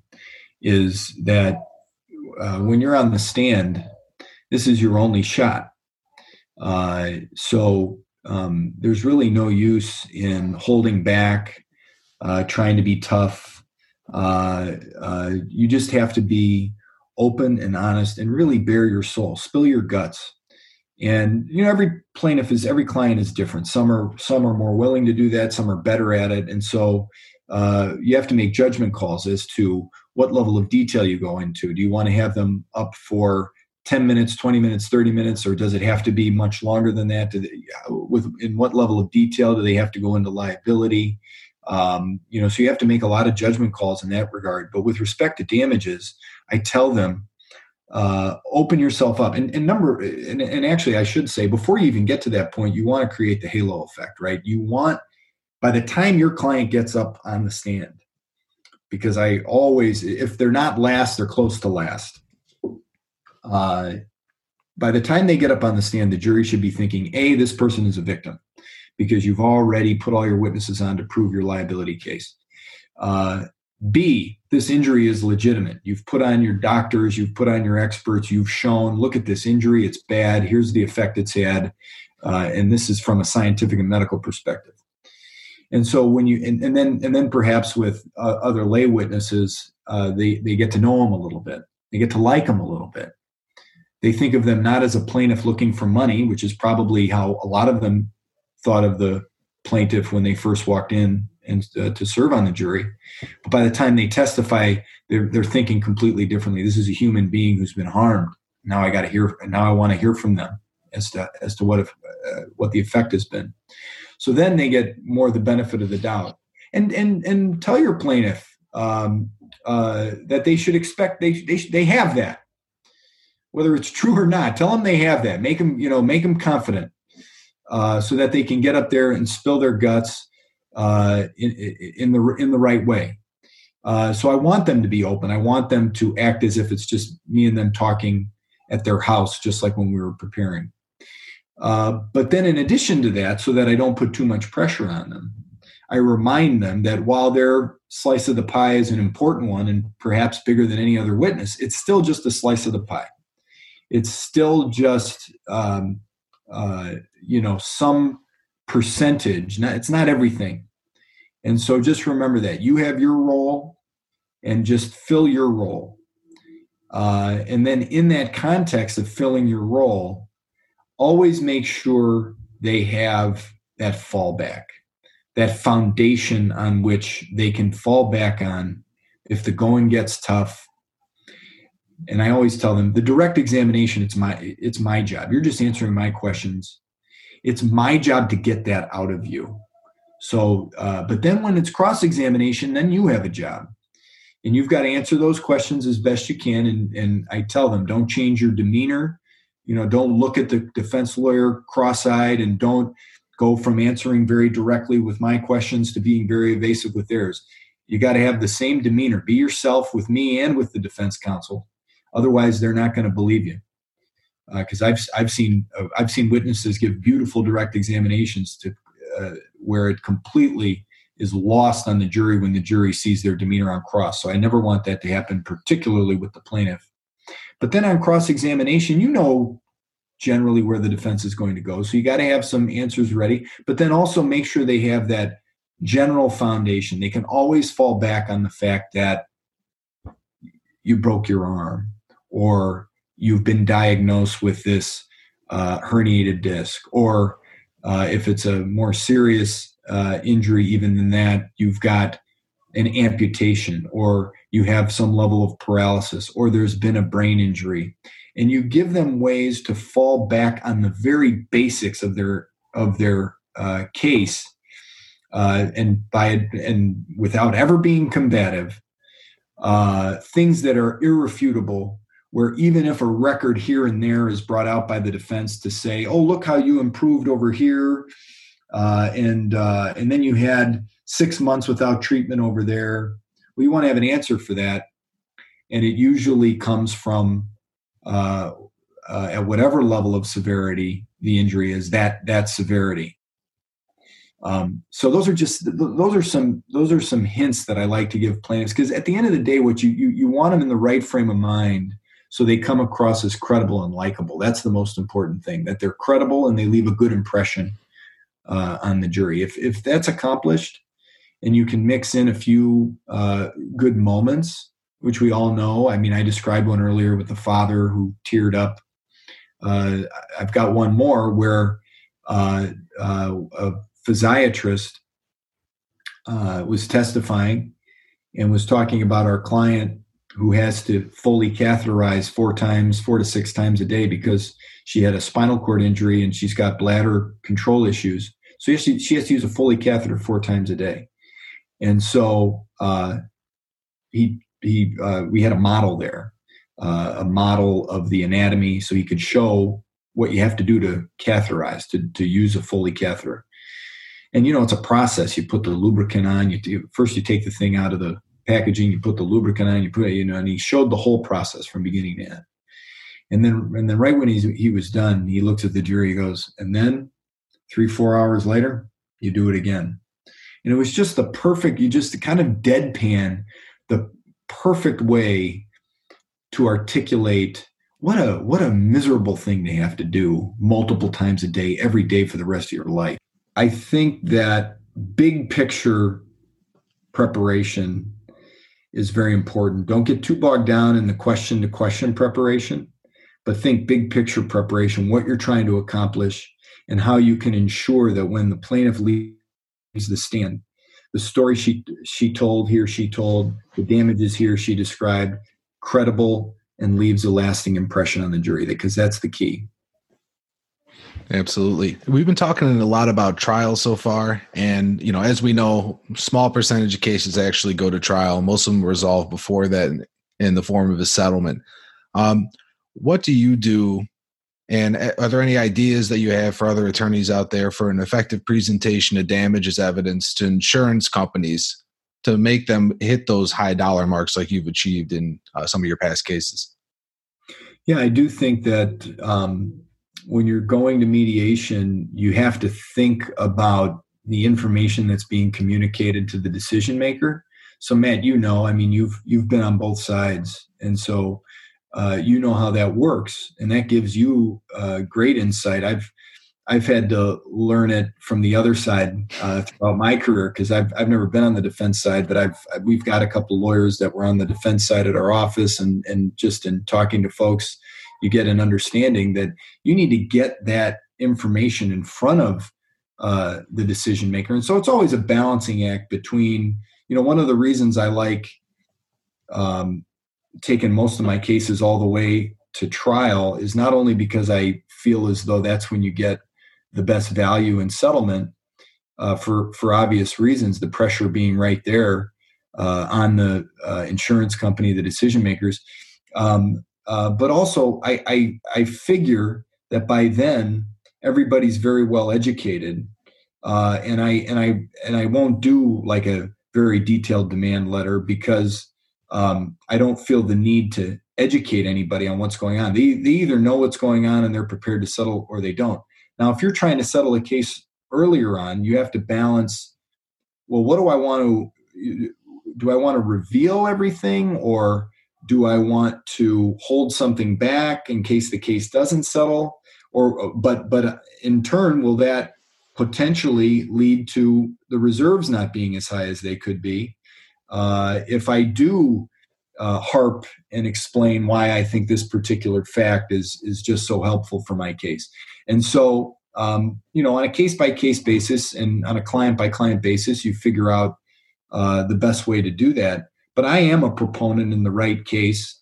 is that uh, when you're on the stand, this is your only shot. Uh, so um, there's really no use in holding back, uh, trying to be tough. Uh, uh, you just have to be open and honest and really bare your soul, spill your guts. And, you know, every plaintiff is, every client is different. Some are, some are more willing to do that. Some are better at it. And so uh, you have to make judgment calls as to what level of detail you go into. Do you want to have them up for ten minutes, twenty minutes, thirty minutes, or does it have to be much longer than that? Do they, with, in what level of detail do they have to go into liability? Um, you know, so you have to make a lot of judgment calls in that regard. But with respect to damages, I tell them, Uh, open yourself up, and, and number, and, and actually, I should say, before you even get to that point, you want to create the halo effect, right? You want, by the time your client gets up on the stand, because I always, if they're not last, they're close to last. Uh, by the time they get up on the stand, the jury should be thinking, A, this person is a victim, because you've already put all your witnesses on to prove your liability case. Uh, B, this injury is legitimate. You've put on your doctors, you've put on your experts, you've shown, look at this injury, it's bad, here's the effect it's had, uh, and this is from a scientific and medical perspective. And so when you, and, and then and then perhaps with uh, other lay witnesses, uh, they, they get to know them a little bit. They get to like them a little bit. They think of them not as a plaintiff looking for money, which is probably how a lot of them thought of the plaintiff when they first walked in and uh, to serve on the jury. But by the time they testify, they're, they're thinking completely differently. This is a human being who's been harmed. Now I got to hear, now I want to hear from them as to, as to what, if, uh, what the effect has been. So then they get more of the benefit of the doubt, and, and, and tell your plaintiff um, uh, that they should expect, they, they, they have that, whether it's true or not. Tell them they have that, make them, you know, make them confident uh, so that they can get up there and spill their guts Uh, in, in the in the right way. Uh, so I want them to be open. I want them to act as if it's just me and them talking at their house, just like when we were preparing. Uh, but then in addition to that, so that I don't put too much pressure on them, I remind them that while their slice of the pie is an important one and perhaps bigger than any other witness, it's still just a slice of the pie. It's still just, um, uh, you know, some percentage. Not, it's not everything. And so just remember that you have your role and just fill your role. Uh, and then in that context of filling your role, always make sure they have that fallback, that foundation on which they can fall back on if the going gets tough. And I always tell them the direct examination, it's my, it's my job. You're just answering my questions. It's my job to get that out of you. So, uh, but then when it's cross-examination, then you have a job. And you've got to answer those questions as best you can. And, and I tell them, don't change your demeanor. You know, don't look at the defense lawyer cross-eyed, and don't go from answering very directly with my questions to being very evasive with theirs. You got to have the same demeanor. Be yourself with me and with the defense counsel. Otherwise, they're not going to believe you. Because uh, I've I've seen uh, I've seen witnesses give beautiful direct examinations to uh, where it completely is lost on the jury when the jury sees their demeanor on cross. So I never want that to happen, particularly with the plaintiff. But then on cross-examination, you know generally where the defense is going to go. So you got to have some answers ready, but then also make sure they have that general foundation. They can always fall back on the fact that you broke your arm or you've been diagnosed with this uh, herniated disc, or uh, if it's a more serious uh, injury even than that, you've got an amputation or you have some level of paralysis or there's been a brain injury. And you give them ways to fall back on the very basics of their of their uh, case, uh, and by and without ever being combative, uh, things that are irrefutable, where even if a record here and there is brought out by the defense to say, oh, look how you improved over here, uh, and uh, and then you had six months without treatment over there, we want to have an answer for that, and it usually comes from Uh, uh, at whatever level of severity the injury is, that that severity. Um, so those are just those are some those are some hints that I like to give plaintiffs, because at the end of the day, what you you you want them in the right frame of mind so they come across as credible and likable. That's the most important thing, that they're credible and they leave a good impression uh, on the jury. If if that's accomplished, and you can mix in a few uh, good moments, which we all know. I mean, I described one earlier with the father who teared up. Uh, I've got one more where uh, uh, a physiatrist uh, was testifying and was talking about our client who has to fully catheterize four times, four to six times a day because she had a spinal cord injury and she's got bladder control issues. So she, she has to use a Foley catheter four times a day. And so uh, he... He, uh, we had a model there, uh, a model of the anatomy, so he could show what you have to do to catheterize, to, to use a Foley catheter. And, you know, it's a process. You put the lubricant on. You do, first, you take the thing out of the packaging. You put the lubricant on. You put it, you know, and he showed the whole process from beginning to end. And then and then right when he's, he was done, he looks at the jury. He goes, and then three, four hours later, you do it again. And it was just the perfect, you just the kind of deadpan, the perfect way to articulate what a what a miserable thing to have to do multiple times a day, every day for the rest of your life. I think that big picture preparation is very important. Don't get too bogged down in the question to question preparation, but think big picture preparation, what you're trying to accomplish and how you can ensure that when the plaintiff leaves the stand, the story she she told, he or she told, the damages he or she described, credible and leaves a lasting impression on the jury, because that's the key. Absolutely. We've been talking a lot about trial so far. And, you know, as we know, small percentage of cases actually go to trial. Most of them resolve before that in the form of a settlement. Um, what do you do? And are there any ideas that you have for other attorneys out there for an effective presentation of damages evidence to insurance companies to make them hit those high dollar marks like you've achieved in uh, some of your past cases? Yeah, I do think that um, when you're going to mediation, you have to think about the information that's being communicated to the decision maker. So, Matt, you know, I mean, you've you've been on both sides, and so Uh, you know how that works, and that gives you uh, great insight. I've I've had to learn it from the other side uh, throughout my career, because I've I've never been on the defense side, but I've we've got a couple of lawyers that were on the defense side at our office, and and just in talking to folks, you get an understanding that you need to get that information in front of uh, the decision maker, and so it's always a balancing act between, you know, one of the reasons I like. Um, taken most of my cases all the way to trial is not only because I feel as though that's when you get the best value in settlement uh, for, for obvious reasons, the pressure being right there uh, on the uh, insurance company, the decision makers. Um, uh, but also I, I, I figure that by then everybody's very well educated Uh, and I, and I, and I won't do like a very detailed demand letter because um, I don't feel the need to educate anybody on what's going on. They, they either know what's going on and they're prepared to settle or they don't. Now, if you're trying to settle a case earlier on, you have to balance, well, what do I want to, do I want to reveal everything, or do I want to hold something back in case the case doesn't settle? Or, but, but in turn, will that potentially lead to the reserves not being as high as they could be? Uh, if I do uh, harp and explain why I think this particular fact is, is just so helpful for my case. And so, um, you know, on a case by case basis and on a client by client basis, you figure out uh, the best way to do that. But I am a proponent in the right case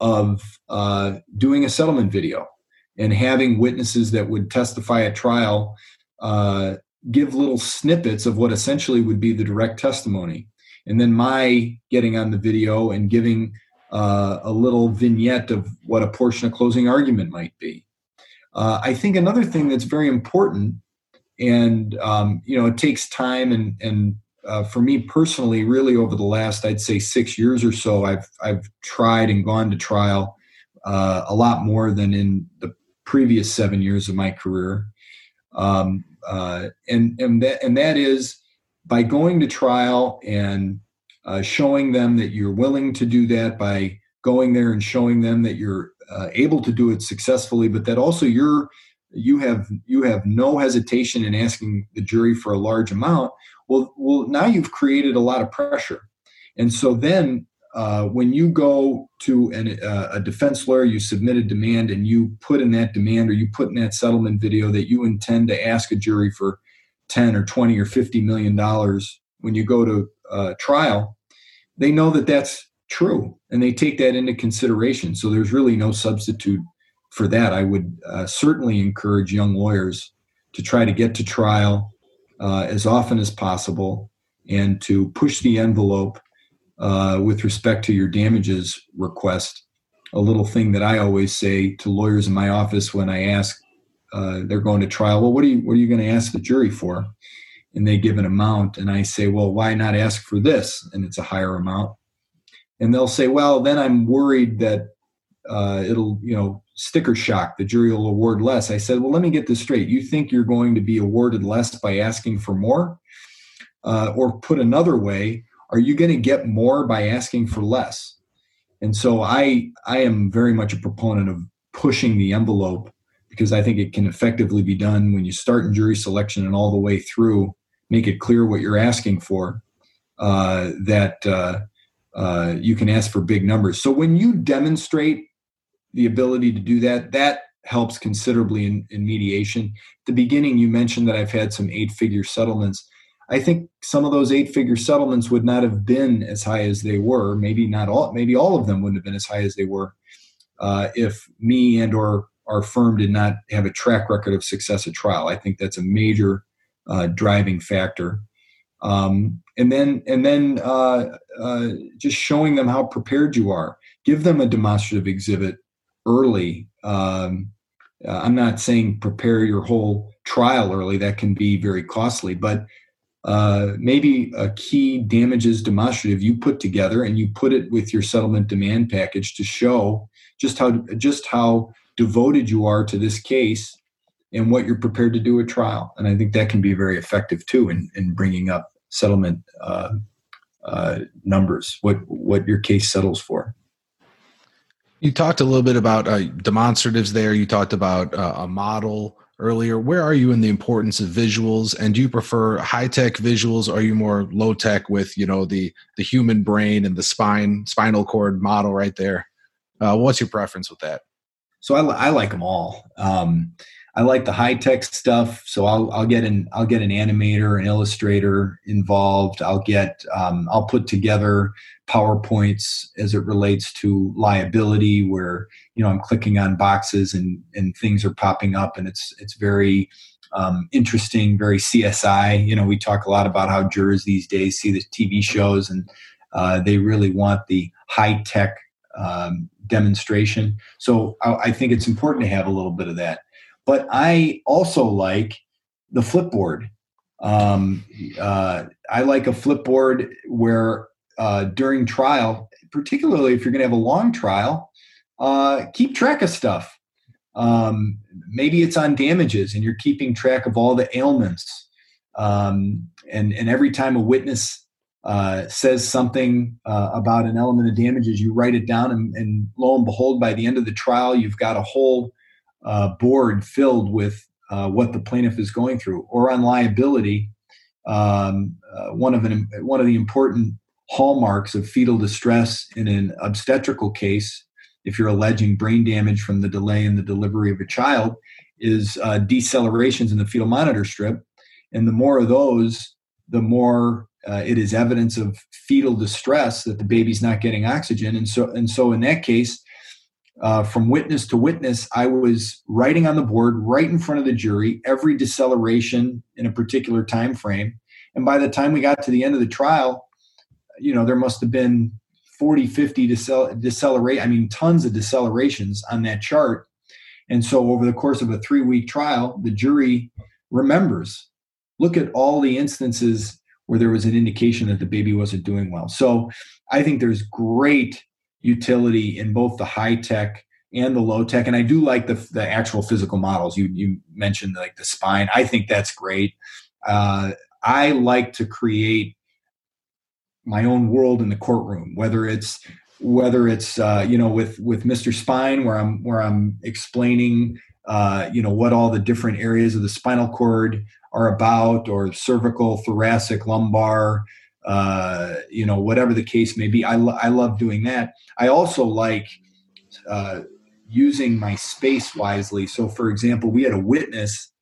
of uh, doing a settlement video and having witnesses that would testify at trial uh, give little snippets of what essentially would be the direct testimony. And then my getting on the video and giving uh, a little vignette of what a portion of closing argument might be. Uh, I think another thing that's very important, and um, you know, it takes time and, and uh, for me personally, really over the last, I'd say six years or so, I've, I've tried and gone to trial uh, a lot more than in the previous seven years of my career. Um, uh, and, and that, and that is by going to trial and uh, showing them that you're willing to do that, by going there and showing them that you're uh, able to do it successfully, but that also you're, you have, you have no hesitation in asking the jury for a large amount. Well, well, now you've created a lot of pressure. And so then uh, when you go to an, uh, a defense lawyer, you submit a demand and you put in that demand, or you put in that settlement video that you intend to ask a jury for ten or twenty or fifty million dollars when you go to uh, trial, they know that that's true and they take that into consideration. So there's really no substitute for that. I would uh, certainly encourage young lawyers to try to get to trial uh, as often as possible and to push the envelope uh, with respect to your damages request. A little thing that I always say to lawyers in my office when I ask, Uh, they're going to trial, well, what are you, what are you going to ask the jury for? And they give an amount. And I say, well, why not ask for this? And it's a higher amount. And they'll say, well, then I'm worried that uh, it'll, you know, sticker shock, the jury will award less. I said, well, let me get this straight. You think you're going to be awarded less by asking for more? Uh, or put another way, are you going to get more by asking for less? And so I, I am very much a proponent of pushing the envelope, because I think it can effectively be done when you start in jury selection and all the way through, make it clear what you're asking for, uh, that uh, uh, you can ask for big numbers. So when you demonstrate the ability to do that, that helps considerably in, in mediation. At the beginning, you mentioned that I've had some eight-figure settlements. I think some of those eight-figure settlements would not have been as high as they were. Maybe not all, maybe all of them wouldn't have been as high as they were uh, if me and or our firm did not have a track record of success at trial. I think that's a major uh, driving factor. Um, and then, and then uh, uh, just showing them how prepared you are. Give them a demonstrative exhibit early. Um, uh, I'm not saying prepare your whole trial early. That can be very costly, but uh, maybe a key damages demonstrative you put together and you put it with your settlement demand package to show just how, just how, devoted you are to this case and what you're prepared to do at trial. And I think that can be very effective too in, in bringing up settlement uh, uh, numbers, what, what your case settles for. You talked a little bit about uh, demonstratives there. You talked about uh, a model earlier. Where are you in the importance of visuals? And do you prefer high-tech visuals? Or are you more low-tech with, you know, the, the human brain and the spine, spinal cord model right there? Uh, what's your preference with that? So I, I like them all. Um, I like the high tech stuff. So I'll, I'll get an I'll get an animator, an illustrator involved. I'll get um, I'll put together PowerPoints as it relates to liability, where you know I'm clicking on boxes and and things are popping up, and it's it's very um, interesting, very C S I. You know, we talk a lot about how jurors these days see the T V shows, and uh, they really want the high tech Um, demonstration. So I, I think it's important to have a little bit of that. But I also like the flipboard. Um, uh, I like a flip board where uh, during trial, particularly if you're going to have a long trial, uh, keep track of stuff. Um, maybe it's on damages and you're keeping track of all the ailments. Um, and, and every time a witness Uh, says something uh, about an element of damages, you write it down, and, and lo and behold, by the end of the trial, you've got a whole uh, board filled with uh, what the plaintiff is going through. Or on liability, um, uh, one of an, one of the important hallmarks of fetal distress in an obstetrical case, if you're alleging brain damage from the delay in the delivery of a child, is uh, decelerations in the fetal monitor strip. And the more of those, the more Uh, it is evidence of fetal distress that the baby's not getting oxygen. And so, and so in that case, uh, from witness to witness, I was writing on the board right in front of the jury every deceleration in a particular time frame. And by the time we got to the end of the trial, you know, there must have been forty, fifty decel- decelerate, I mean, tons of decelerations on that chart. And so over the course of a three-week trial, the jury remembers, look at all the instances where there was an indication that the baby wasn't doing well. So I think there's great utility in both the high tech and the low tech. And I do like the, the actual physical models. You, you mentioned like the spine. I think that's great. Uh, I like to create my own world in the courtroom, whether it's, whether it's, uh, you know, with, with Mister Spine, where I'm, where I'm explaining, uh, you know, what all the different areas of the spinal cord are about, or cervical, thoracic, lumbar, uh, you know, whatever the case may be. I, lo- I love doing that. I also like uh, using my space wisely. So, for example, we had a witness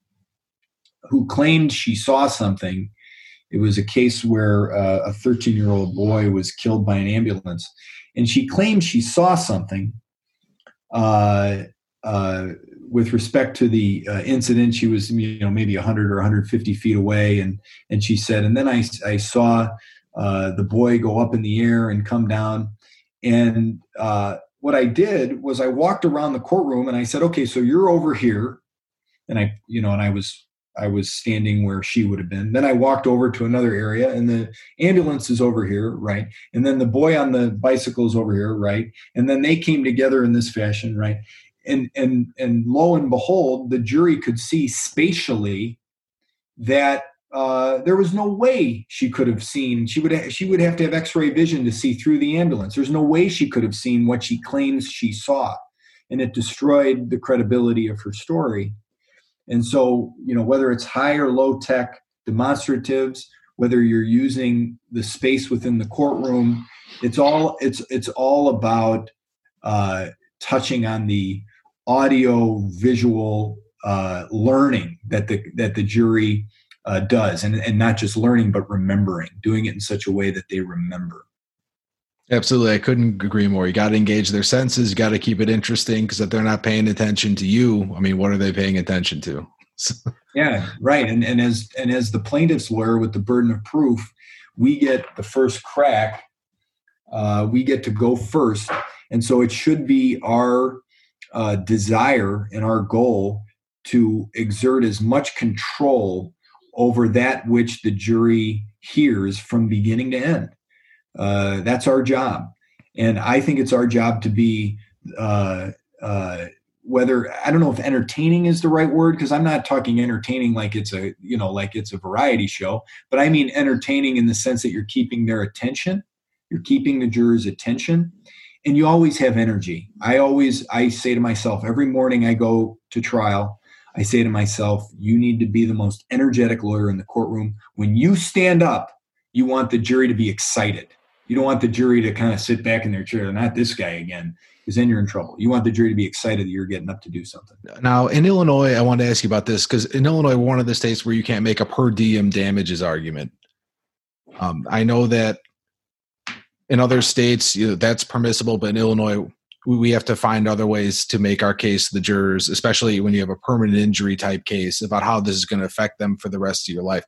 who claimed she saw something. It was a case where uh, a thirteen-year-old boy was killed by an ambulance. And she claimed she saw something uh, uh with respect to the uh, incident. She was, you know, maybe one hundred or one hundred fifty feet away. And, and she said, and then I, I saw uh, the boy go up in the air and come down. And uh, what I did was I walked around the courtroom and I said, okay, so you're over here. And I, you know, and I was, I was standing where she would have been. Then I walked over to another area and the ambulance is over here. Right. And then the boy on the bicycle is over here. Right. And then they came together in this fashion. Right. And and and lo and behold, the jury could see spatially that uh, there was no way she could have seen. She would ha- she would have to have X-ray vision to see through the ambulance. There's no way she could have seen what she claims she saw, and it destroyed the credibility of her story. And so, you know, whether it's high or low tech demonstratives, whether you're using the space within the courtroom, it's all it's it's all about uh, touching on the audio visual uh, learning that the that the jury uh, does, and, and not just learning, but remembering, doing it in such a way that they remember. Absolutely. I couldn't agree more. You got to engage their senses. You got to keep it interesting, because if they're not paying attention to you, I mean, what are they paying attention to? Yeah, right. And, and as, and as the plaintiff's lawyer with the burden of proof, we get the first crack. Uh, we get to go first. And so it should be our Uh, desire and our goal to exert as much control over that which the jury hears from beginning to end. Uh, that's our job. And I think it's our job to be, uh, uh, whether, I don't know if entertaining is the right word, because I'm not talking entertaining like it's a, you know, like it's a variety show, but I mean entertaining in the sense that you're keeping their attention, you're keeping the jurors' attention. And you always have energy. I always, I say to myself, every morning I go to trial, I say to myself, you need to be the most energetic lawyer in the courtroom. When you stand up, you want the jury to be excited. You don't want the jury to kind of sit back in their chair, not this guy again, because then you're in trouble. You want the jury to be excited that you're getting up to do something. Now, in Illinois, I want to ask you about this, because in Illinois, we're one of the states where you can't make a per diem damages argument. Um, I know that in other states, you know, that's permissible, but in Illinois, we have to find other ways to make our case to the jurors, especially when you have a permanent injury type case, about how this is going to affect them for the rest of your life.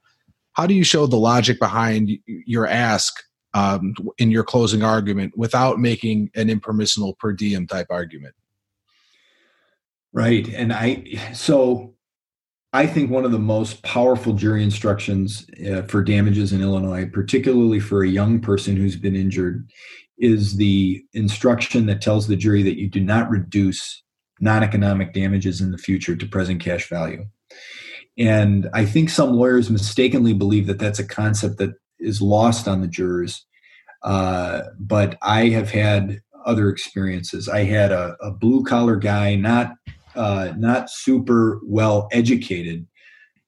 How do you show the logic behind your ask um, in your closing argument without making an impermissible per diem type argument? Right. And I, so I think one of the most powerful jury instructions uh, for damages in Illinois, particularly for a young person who's been injured, is the instruction that tells the jury that you do not reduce non-economic damages in the future to present cash value. And I think some lawyers mistakenly believe that that's a concept that is lost on the jurors. Uh, but I have had other experiences. I had a, a blue-collar guy, not uh, not super well-educated,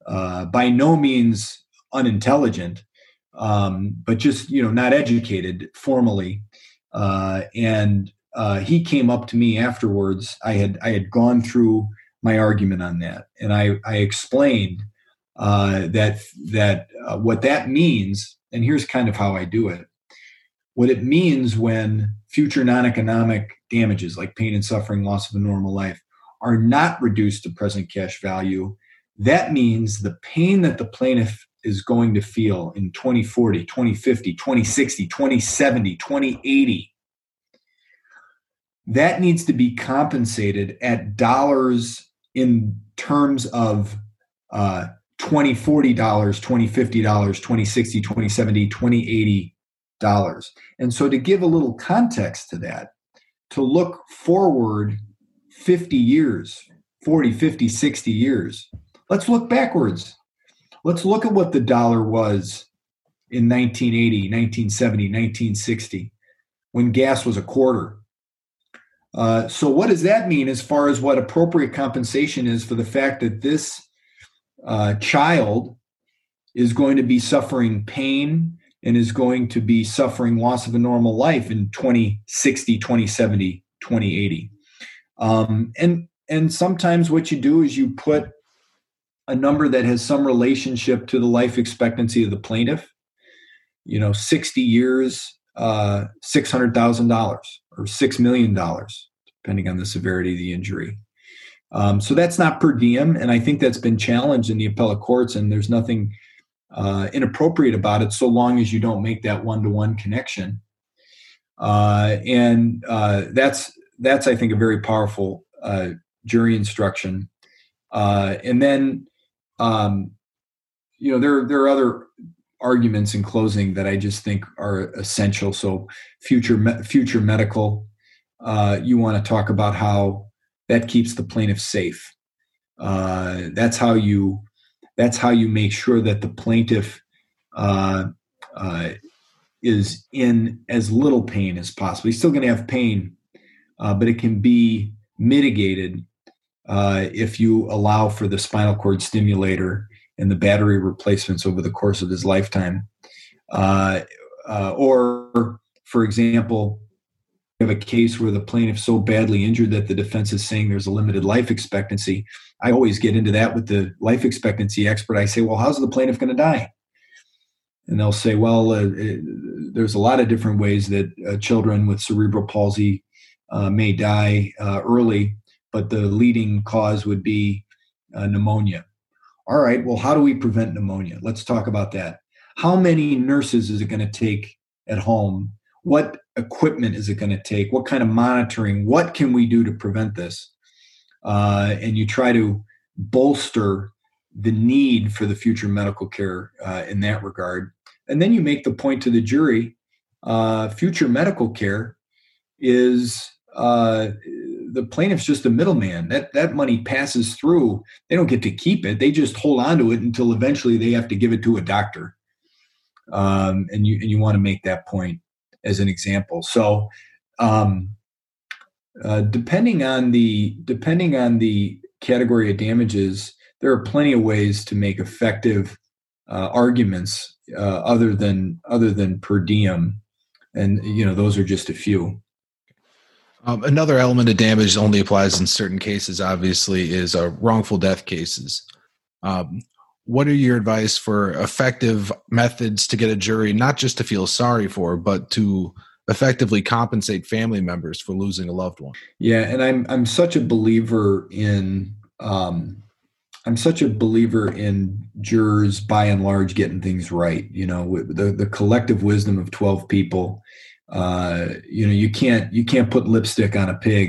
uh, by no means unintelligent, um, but just, you know, not educated formally. Uh, and uh, he came up to me afterwards. I had I had gone through my argument on that, and I I explained uh, that that uh, what that means. And here's kind of how I do it. What it means when future non-economic damages like pain and suffering, loss of a normal life, are not reduced to present cash value, that means the pain that the plaintiff is going to feel in twenty forty, twenty fifty, twenty sixty, twenty seventy, twenty eighty, that needs to be compensated at dollars in terms of uh, twenty forty dollars, twenty fifty dollars, twenty sixty dollars, twenty seventy dollars, twenty eighty dollars. And so to give a little context to that, to look forward fifty years, forty, fifty, sixty years, let's look backwards. Let's look at what the dollar was in nineteen eighty, nineteen seventy, nineteen sixty, when gas was a quarter. Uh, so what does that mean as far as what appropriate compensation is for the fact that this uh, child is going to be suffering pain and is going to be suffering loss of a normal life in twenty sixty, twenty seventy, twenty eighty. Um, and, and sometimes what you do is you put a number that has some relationship to the life expectancy of the plaintiff, you know, sixty years, uh, six hundred thousand dollars or six million dollars, depending on the severity of the injury. Um, so that's not per diem. And I think that's been challenged in the appellate courts, and there's nothing Uh, inappropriate about it so long as you don't make that one-to-one connection. Uh, and uh, that's, that's I think, a very powerful uh, jury instruction. Uh, and then, um, you know, there, there are other arguments in closing that I just think are essential. So future, me- future medical, uh, you want to talk about how that keeps the plaintiff safe. Uh, that's how you... That's how you make sure that the plaintiff uh, uh, is in as little pain as possible. He's still going to have pain, uh, but it can be mitigated uh, if you allow for the spinal cord stimulator and the battery replacements over the course of his lifetime. Uh, uh, or, for example, you have a case where the plaintiff's so badly injured that the defense is saying there's a limited life expectancy. I always get into that with the life expectancy expert. I say, well, how's the plaintiff going to die? And they'll say, well, uh, it, there's a lot of different ways that uh, children with cerebral palsy uh, may die uh, early, but the leading cause would be uh, pneumonia. All right, well, how do we prevent pneumonia? Let's talk about that. How many nurses is it going to take at home? What equipment is it going to take? What kind of monitoring? What can we do to prevent this? Uh, and you try to bolster the need for the future medical care uh, in that regard. And then you make the point to the jury, uh, future medical care is uh, the plaintiff's just a middleman. That, that money passes through. They don't get to keep it. They just hold on to it until eventually they have to give it to a doctor. Um, and you, and you want to make that point as an example. So, um, Uh, depending on the depending on the category of damages, there are plenty of ways to make effective uh, arguments uh, other than other than per diem, and you know those are just a few. Um, another element of damage that only applies in certain cases, obviously, is uh, wrongful death cases. Um, what are your advice for effective methods to get a jury not just to feel sorry for, but to effectively compensate family members for losing a loved one? Yeah, and I'm I'm such a believer in um, I'm such a believer in jurors by and large getting things right. You know, the the collective wisdom of twelve people. Uh, you know, you can't you can't put lipstick on a pig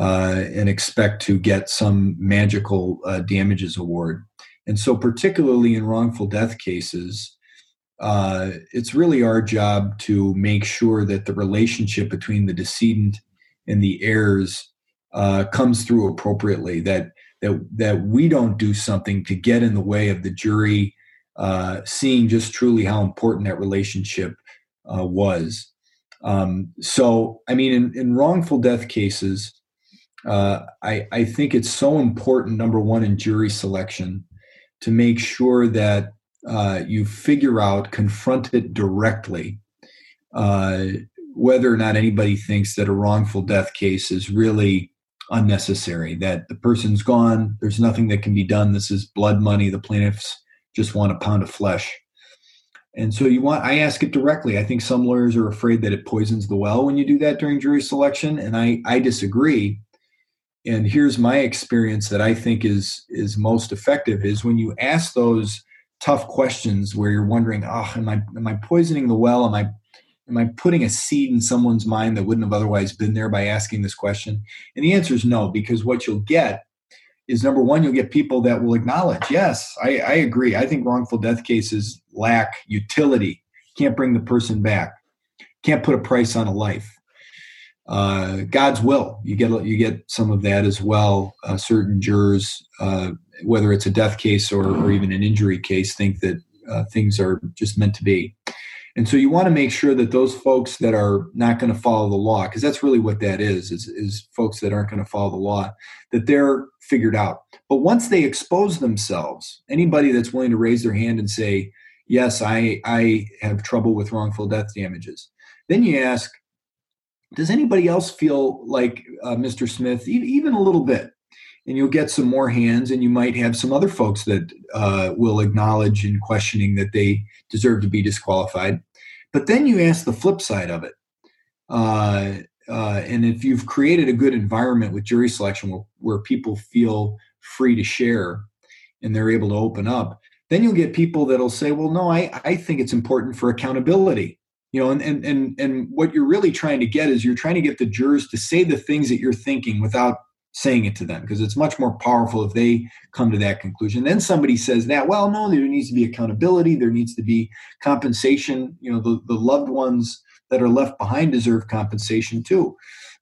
uh, and expect to get some magical uh, damages award. And so particularly in wrongful death cases, uh, it's really our job to make sure that the relationship between the decedent and the heirs uh, comes through appropriately, that that that we don't do something to get in the way of the jury uh, seeing just truly how important that relationship uh, was. Um, so, I mean, in, in wrongful death cases, uh, I, I think it's so important, number one, in jury selection to make sure that uh, you figure out, confront it directly, uh, whether or not anybody thinks that a wrongful death case is really unnecessary, that the person's gone, there's nothing that can be done, this is blood money, the plaintiffs just want a pound of flesh. And so you want, I ask it directly. I think some lawyers are afraid that it poisons the well when you do that during jury selection. And I, I disagree. And here's my experience that I think is, is most effective is when you ask those tough questions where you're wondering, oh, am I, am I poisoning the well? Am I, am I putting a seed in someone's mind that wouldn't have otherwise been there by asking this question? And the answer is no, because what you'll get is, number one, you'll get people that will acknowledge, yes, I, I agree. I think wrongful death cases lack utility. Can't bring the person back. Can't put a price on a life. Uh, God's will. You get you get some of that as well. Uh, certain jurors, uh, whether it's a death case or, or even an injury case, think that uh, things are just meant to be. And so you want to make sure that those folks that are not going to follow the law, because that's really what that is, is, is folks that aren't going to follow the law, that they're figured out. But once they expose themselves, anybody that's willing to raise their hand and say, yes, I, I have trouble with wrongful death damages, then you ask, does anybody else feel like uh, Mister Smith, e- even a little bit? And you'll get some more hands, and you might have some other folks that uh, will acknowledge in questioning that they deserve to be disqualified. But then you ask the flip side of it. Uh, uh, and if you've created a good environment with jury selection where, where people feel free to share and they're able to open up, then you'll get people that'll say, well, no, I, I think it's important for accountability. You know, and, and, and, and what you're really trying to get is you're trying to get the jurors to say the things that you're thinking without saying it to them, because it's much more powerful if they come to that conclusion. Then somebody says that, well, no, there needs to be accountability. There needs to be compensation. You know, the, the loved ones that are left behind deserve compensation too.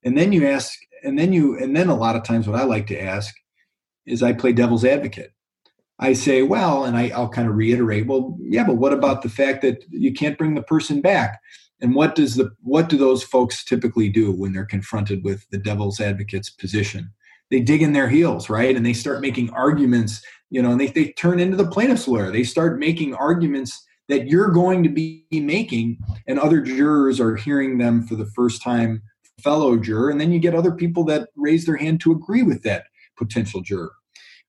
And then you ask, and then you, and then a lot of times what I like to ask is I play devil's advocate. I say, well, and I, I'll kind of reiterate, well, yeah, but what about the fact that you can't bring the person back? And what does the, what do those folks typically do when they're confronted with the devil's advocate's position? They dig in their heels, right? And they start making arguments, you know, and they, they turn into the plaintiff's lawyer. They start making arguments that you're going to be making, and other jurors are hearing them for the first time, fellow juror. And then you get other people that raise their hand to agree with that potential juror.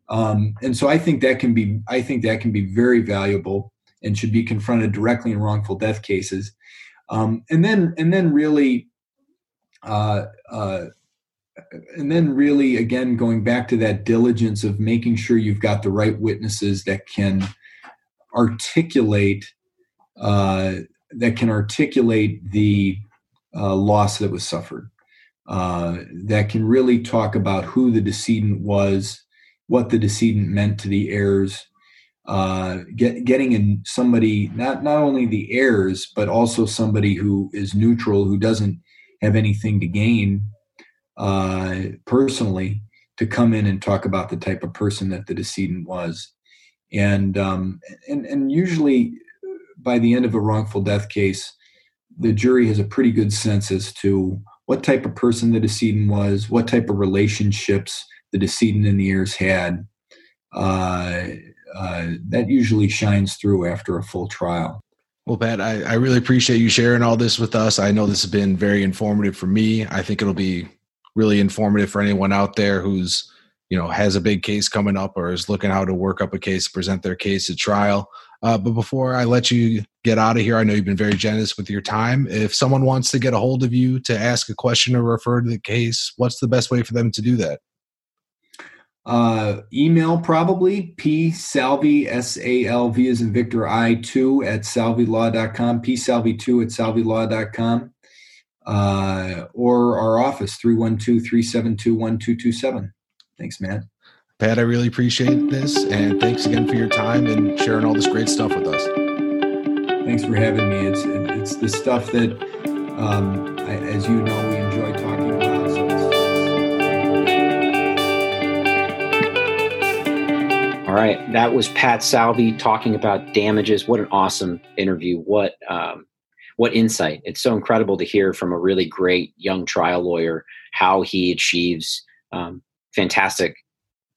Um, and so I think that can be, I think that can be very valuable and should be confronted directly in wrongful death cases. Um, and then, and then really, uh, uh, And then really, again, going back to that diligence of making sure you've got the right witnesses that can articulate uh, that can articulate the uh, loss that was suffered, uh, that can really talk about who the decedent was, what the decedent meant to the heirs, uh, get, getting in somebody, not, not only the heirs, but also somebody who is neutral, who doesn't have anything to gain uh, personally, to come in and talk about the type of person that the decedent was. And, um, and, and usually by the end of a wrongful death case, the jury has a pretty good sense as to what type of person the decedent was, what type of relationships the decedent and the heirs had. Uh, uh, that usually shines through after a full trial. Well, Pat, I, I really appreciate you sharing all this with us. I know this has been very informative for me. I think it'll be really informative for anyone out there who's, you know, has a big case coming up or is looking how to work up a case, present their case at trial. Uh, but before I let you get out of here, I know you've been very generous with your time. If someone wants to get a hold of you to ask a question or refer to the case, what's the best way for them to do that? Uh, email probably, p salvi, S A L V as in Victor I two at salvi law dot com, p salvi two at salvi law dot com. Uh, or our office, three one two, three seven two, one two two seven. Thanks, man. Pat, I really appreciate this, and thanks again for your time and sharing all this great stuff with us. Thanks for having me. It's it's the stuff that, um, I, as you know, we enjoy talking about. All right. That was Pat Salvi talking about damages. What an awesome interview. What um, what insight. It's so incredible to hear from a really great young trial lawyer how he achieves um, fantastic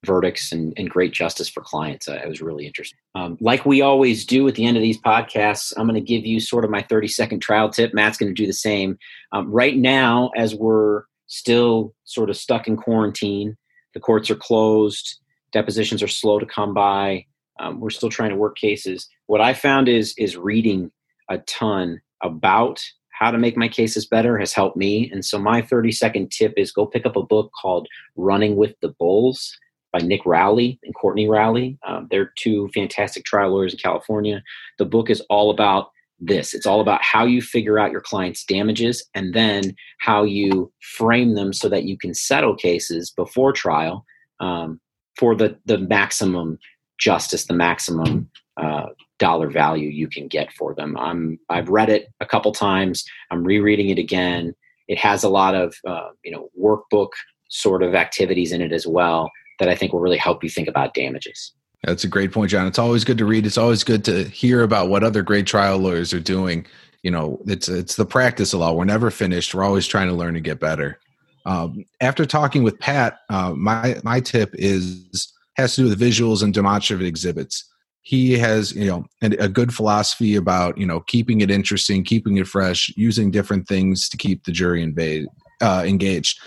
verdicts and, and great justice for clients. Uh, it was really interesting. Um, like we always do at the end of these podcasts, I'm going to give you sort of my thirty-second trial tip. Matt's going to do the same. Um, right now, as we're still sort of stuck in quarantine, the courts are closed. Depositions are slow to come by. Um, we're still trying to work cases. What I found is is reading a ton about how to make my cases better has helped me. And so my thirty-second tip is go pick up a book called Running with the Bulls by Nick Rowley and Courtney Rowley. Um, they're two fantastic trial lawyers in California. The book is all about this. It's all about how you figure out your client's damages and then how you frame them so that you can settle cases before trial. Um, for the, the maximum justice, the maximum uh, dollar value you can get for them. I'm, I've read it a couple times. I'm rereading it again. It has a lot of, uh, you know, workbook sort of activities in it as well that I think will really help you think about damages. That's a great point, John. It's always good to read. It's always good to hear about what other great trial lawyers are doing. You know, it's, it's the practice a lot. We're never finished. We're always trying to learn and get better. Um, after talking with Pat, uh, my, my tip is, has to do with visuals and demonstrative exhibits. He has, you know, a good philosophy about, you know, keeping it interesting, keeping it fresh, using different things to keep the jury invade, uh, engaged.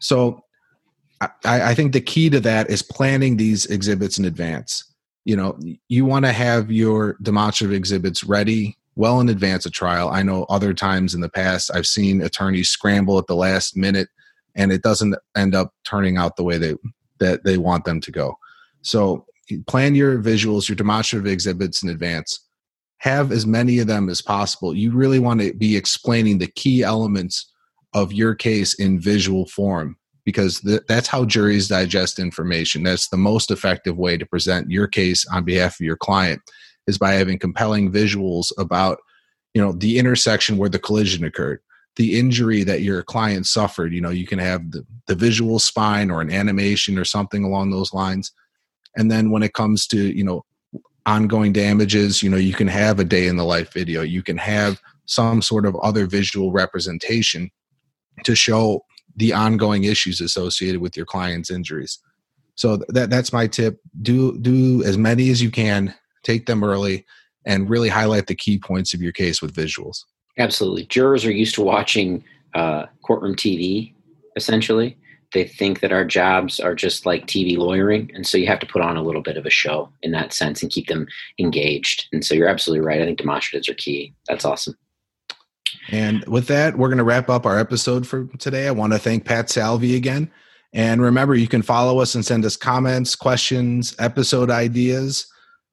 So I, I think the key to that is planning these exhibits in advance. You know, you want to have your demonstrative exhibits ready well in advance of trial. I know other times in the past, I've seen attorneys scramble at the last minute and it doesn't end up turning out the way they, that they want them to go. So plan your visuals, your demonstrative exhibits in advance. Have as many of them as possible. You really want to be explaining the key elements of your case in visual form because th- that's how juries digest information. That's the most effective way to present your case on behalf of your client is by having compelling visuals about, you know, the intersection where the collision occurred. The injury that your client suffered, you know, you can have the, the visual spine or an animation or something along those lines. And then when it comes to, you know, ongoing damages, you know, you can have a day in the life video. You can have some sort of other visual representation to show the ongoing issues associated with your client's injuries. So that that's my tip. Do, do as many as you can, take them early, and really highlight the key points of your case with visuals. Absolutely. Jurors are used to watching uh, courtroom T V, essentially. They think that our jobs are just like T V lawyering. And so you have to put on a little bit of a show in that sense and keep them engaged. And so you're absolutely right. I think demonstratives are key. That's awesome. And with that, we're going to wrap up our episode for today. I want to thank Pat Salvi again. And remember, you can follow us and send us comments, questions, episode ideas.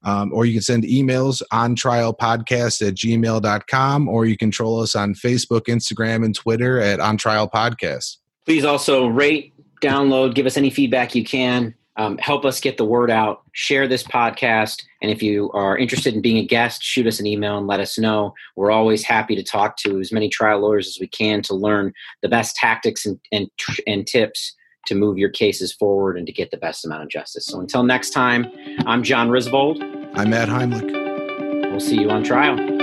Um, or you can send emails on trialpodcast at gmail dot com, or you can troll us on Facebook, Instagram, and Twitter at On Trial Podcast. Please also rate, download, give us any feedback you can. Um, help us get the word out. Share this podcast. And if you are interested in being a guest, shoot us an email and let us know. We're always happy to talk to as many trial lawyers as we can to learn the best tactics and, and, and tips to move your cases forward and to get the best amount of justice. So until next time, I'm John Risvold. I'm Matt Heimlich. We'll see you on trial.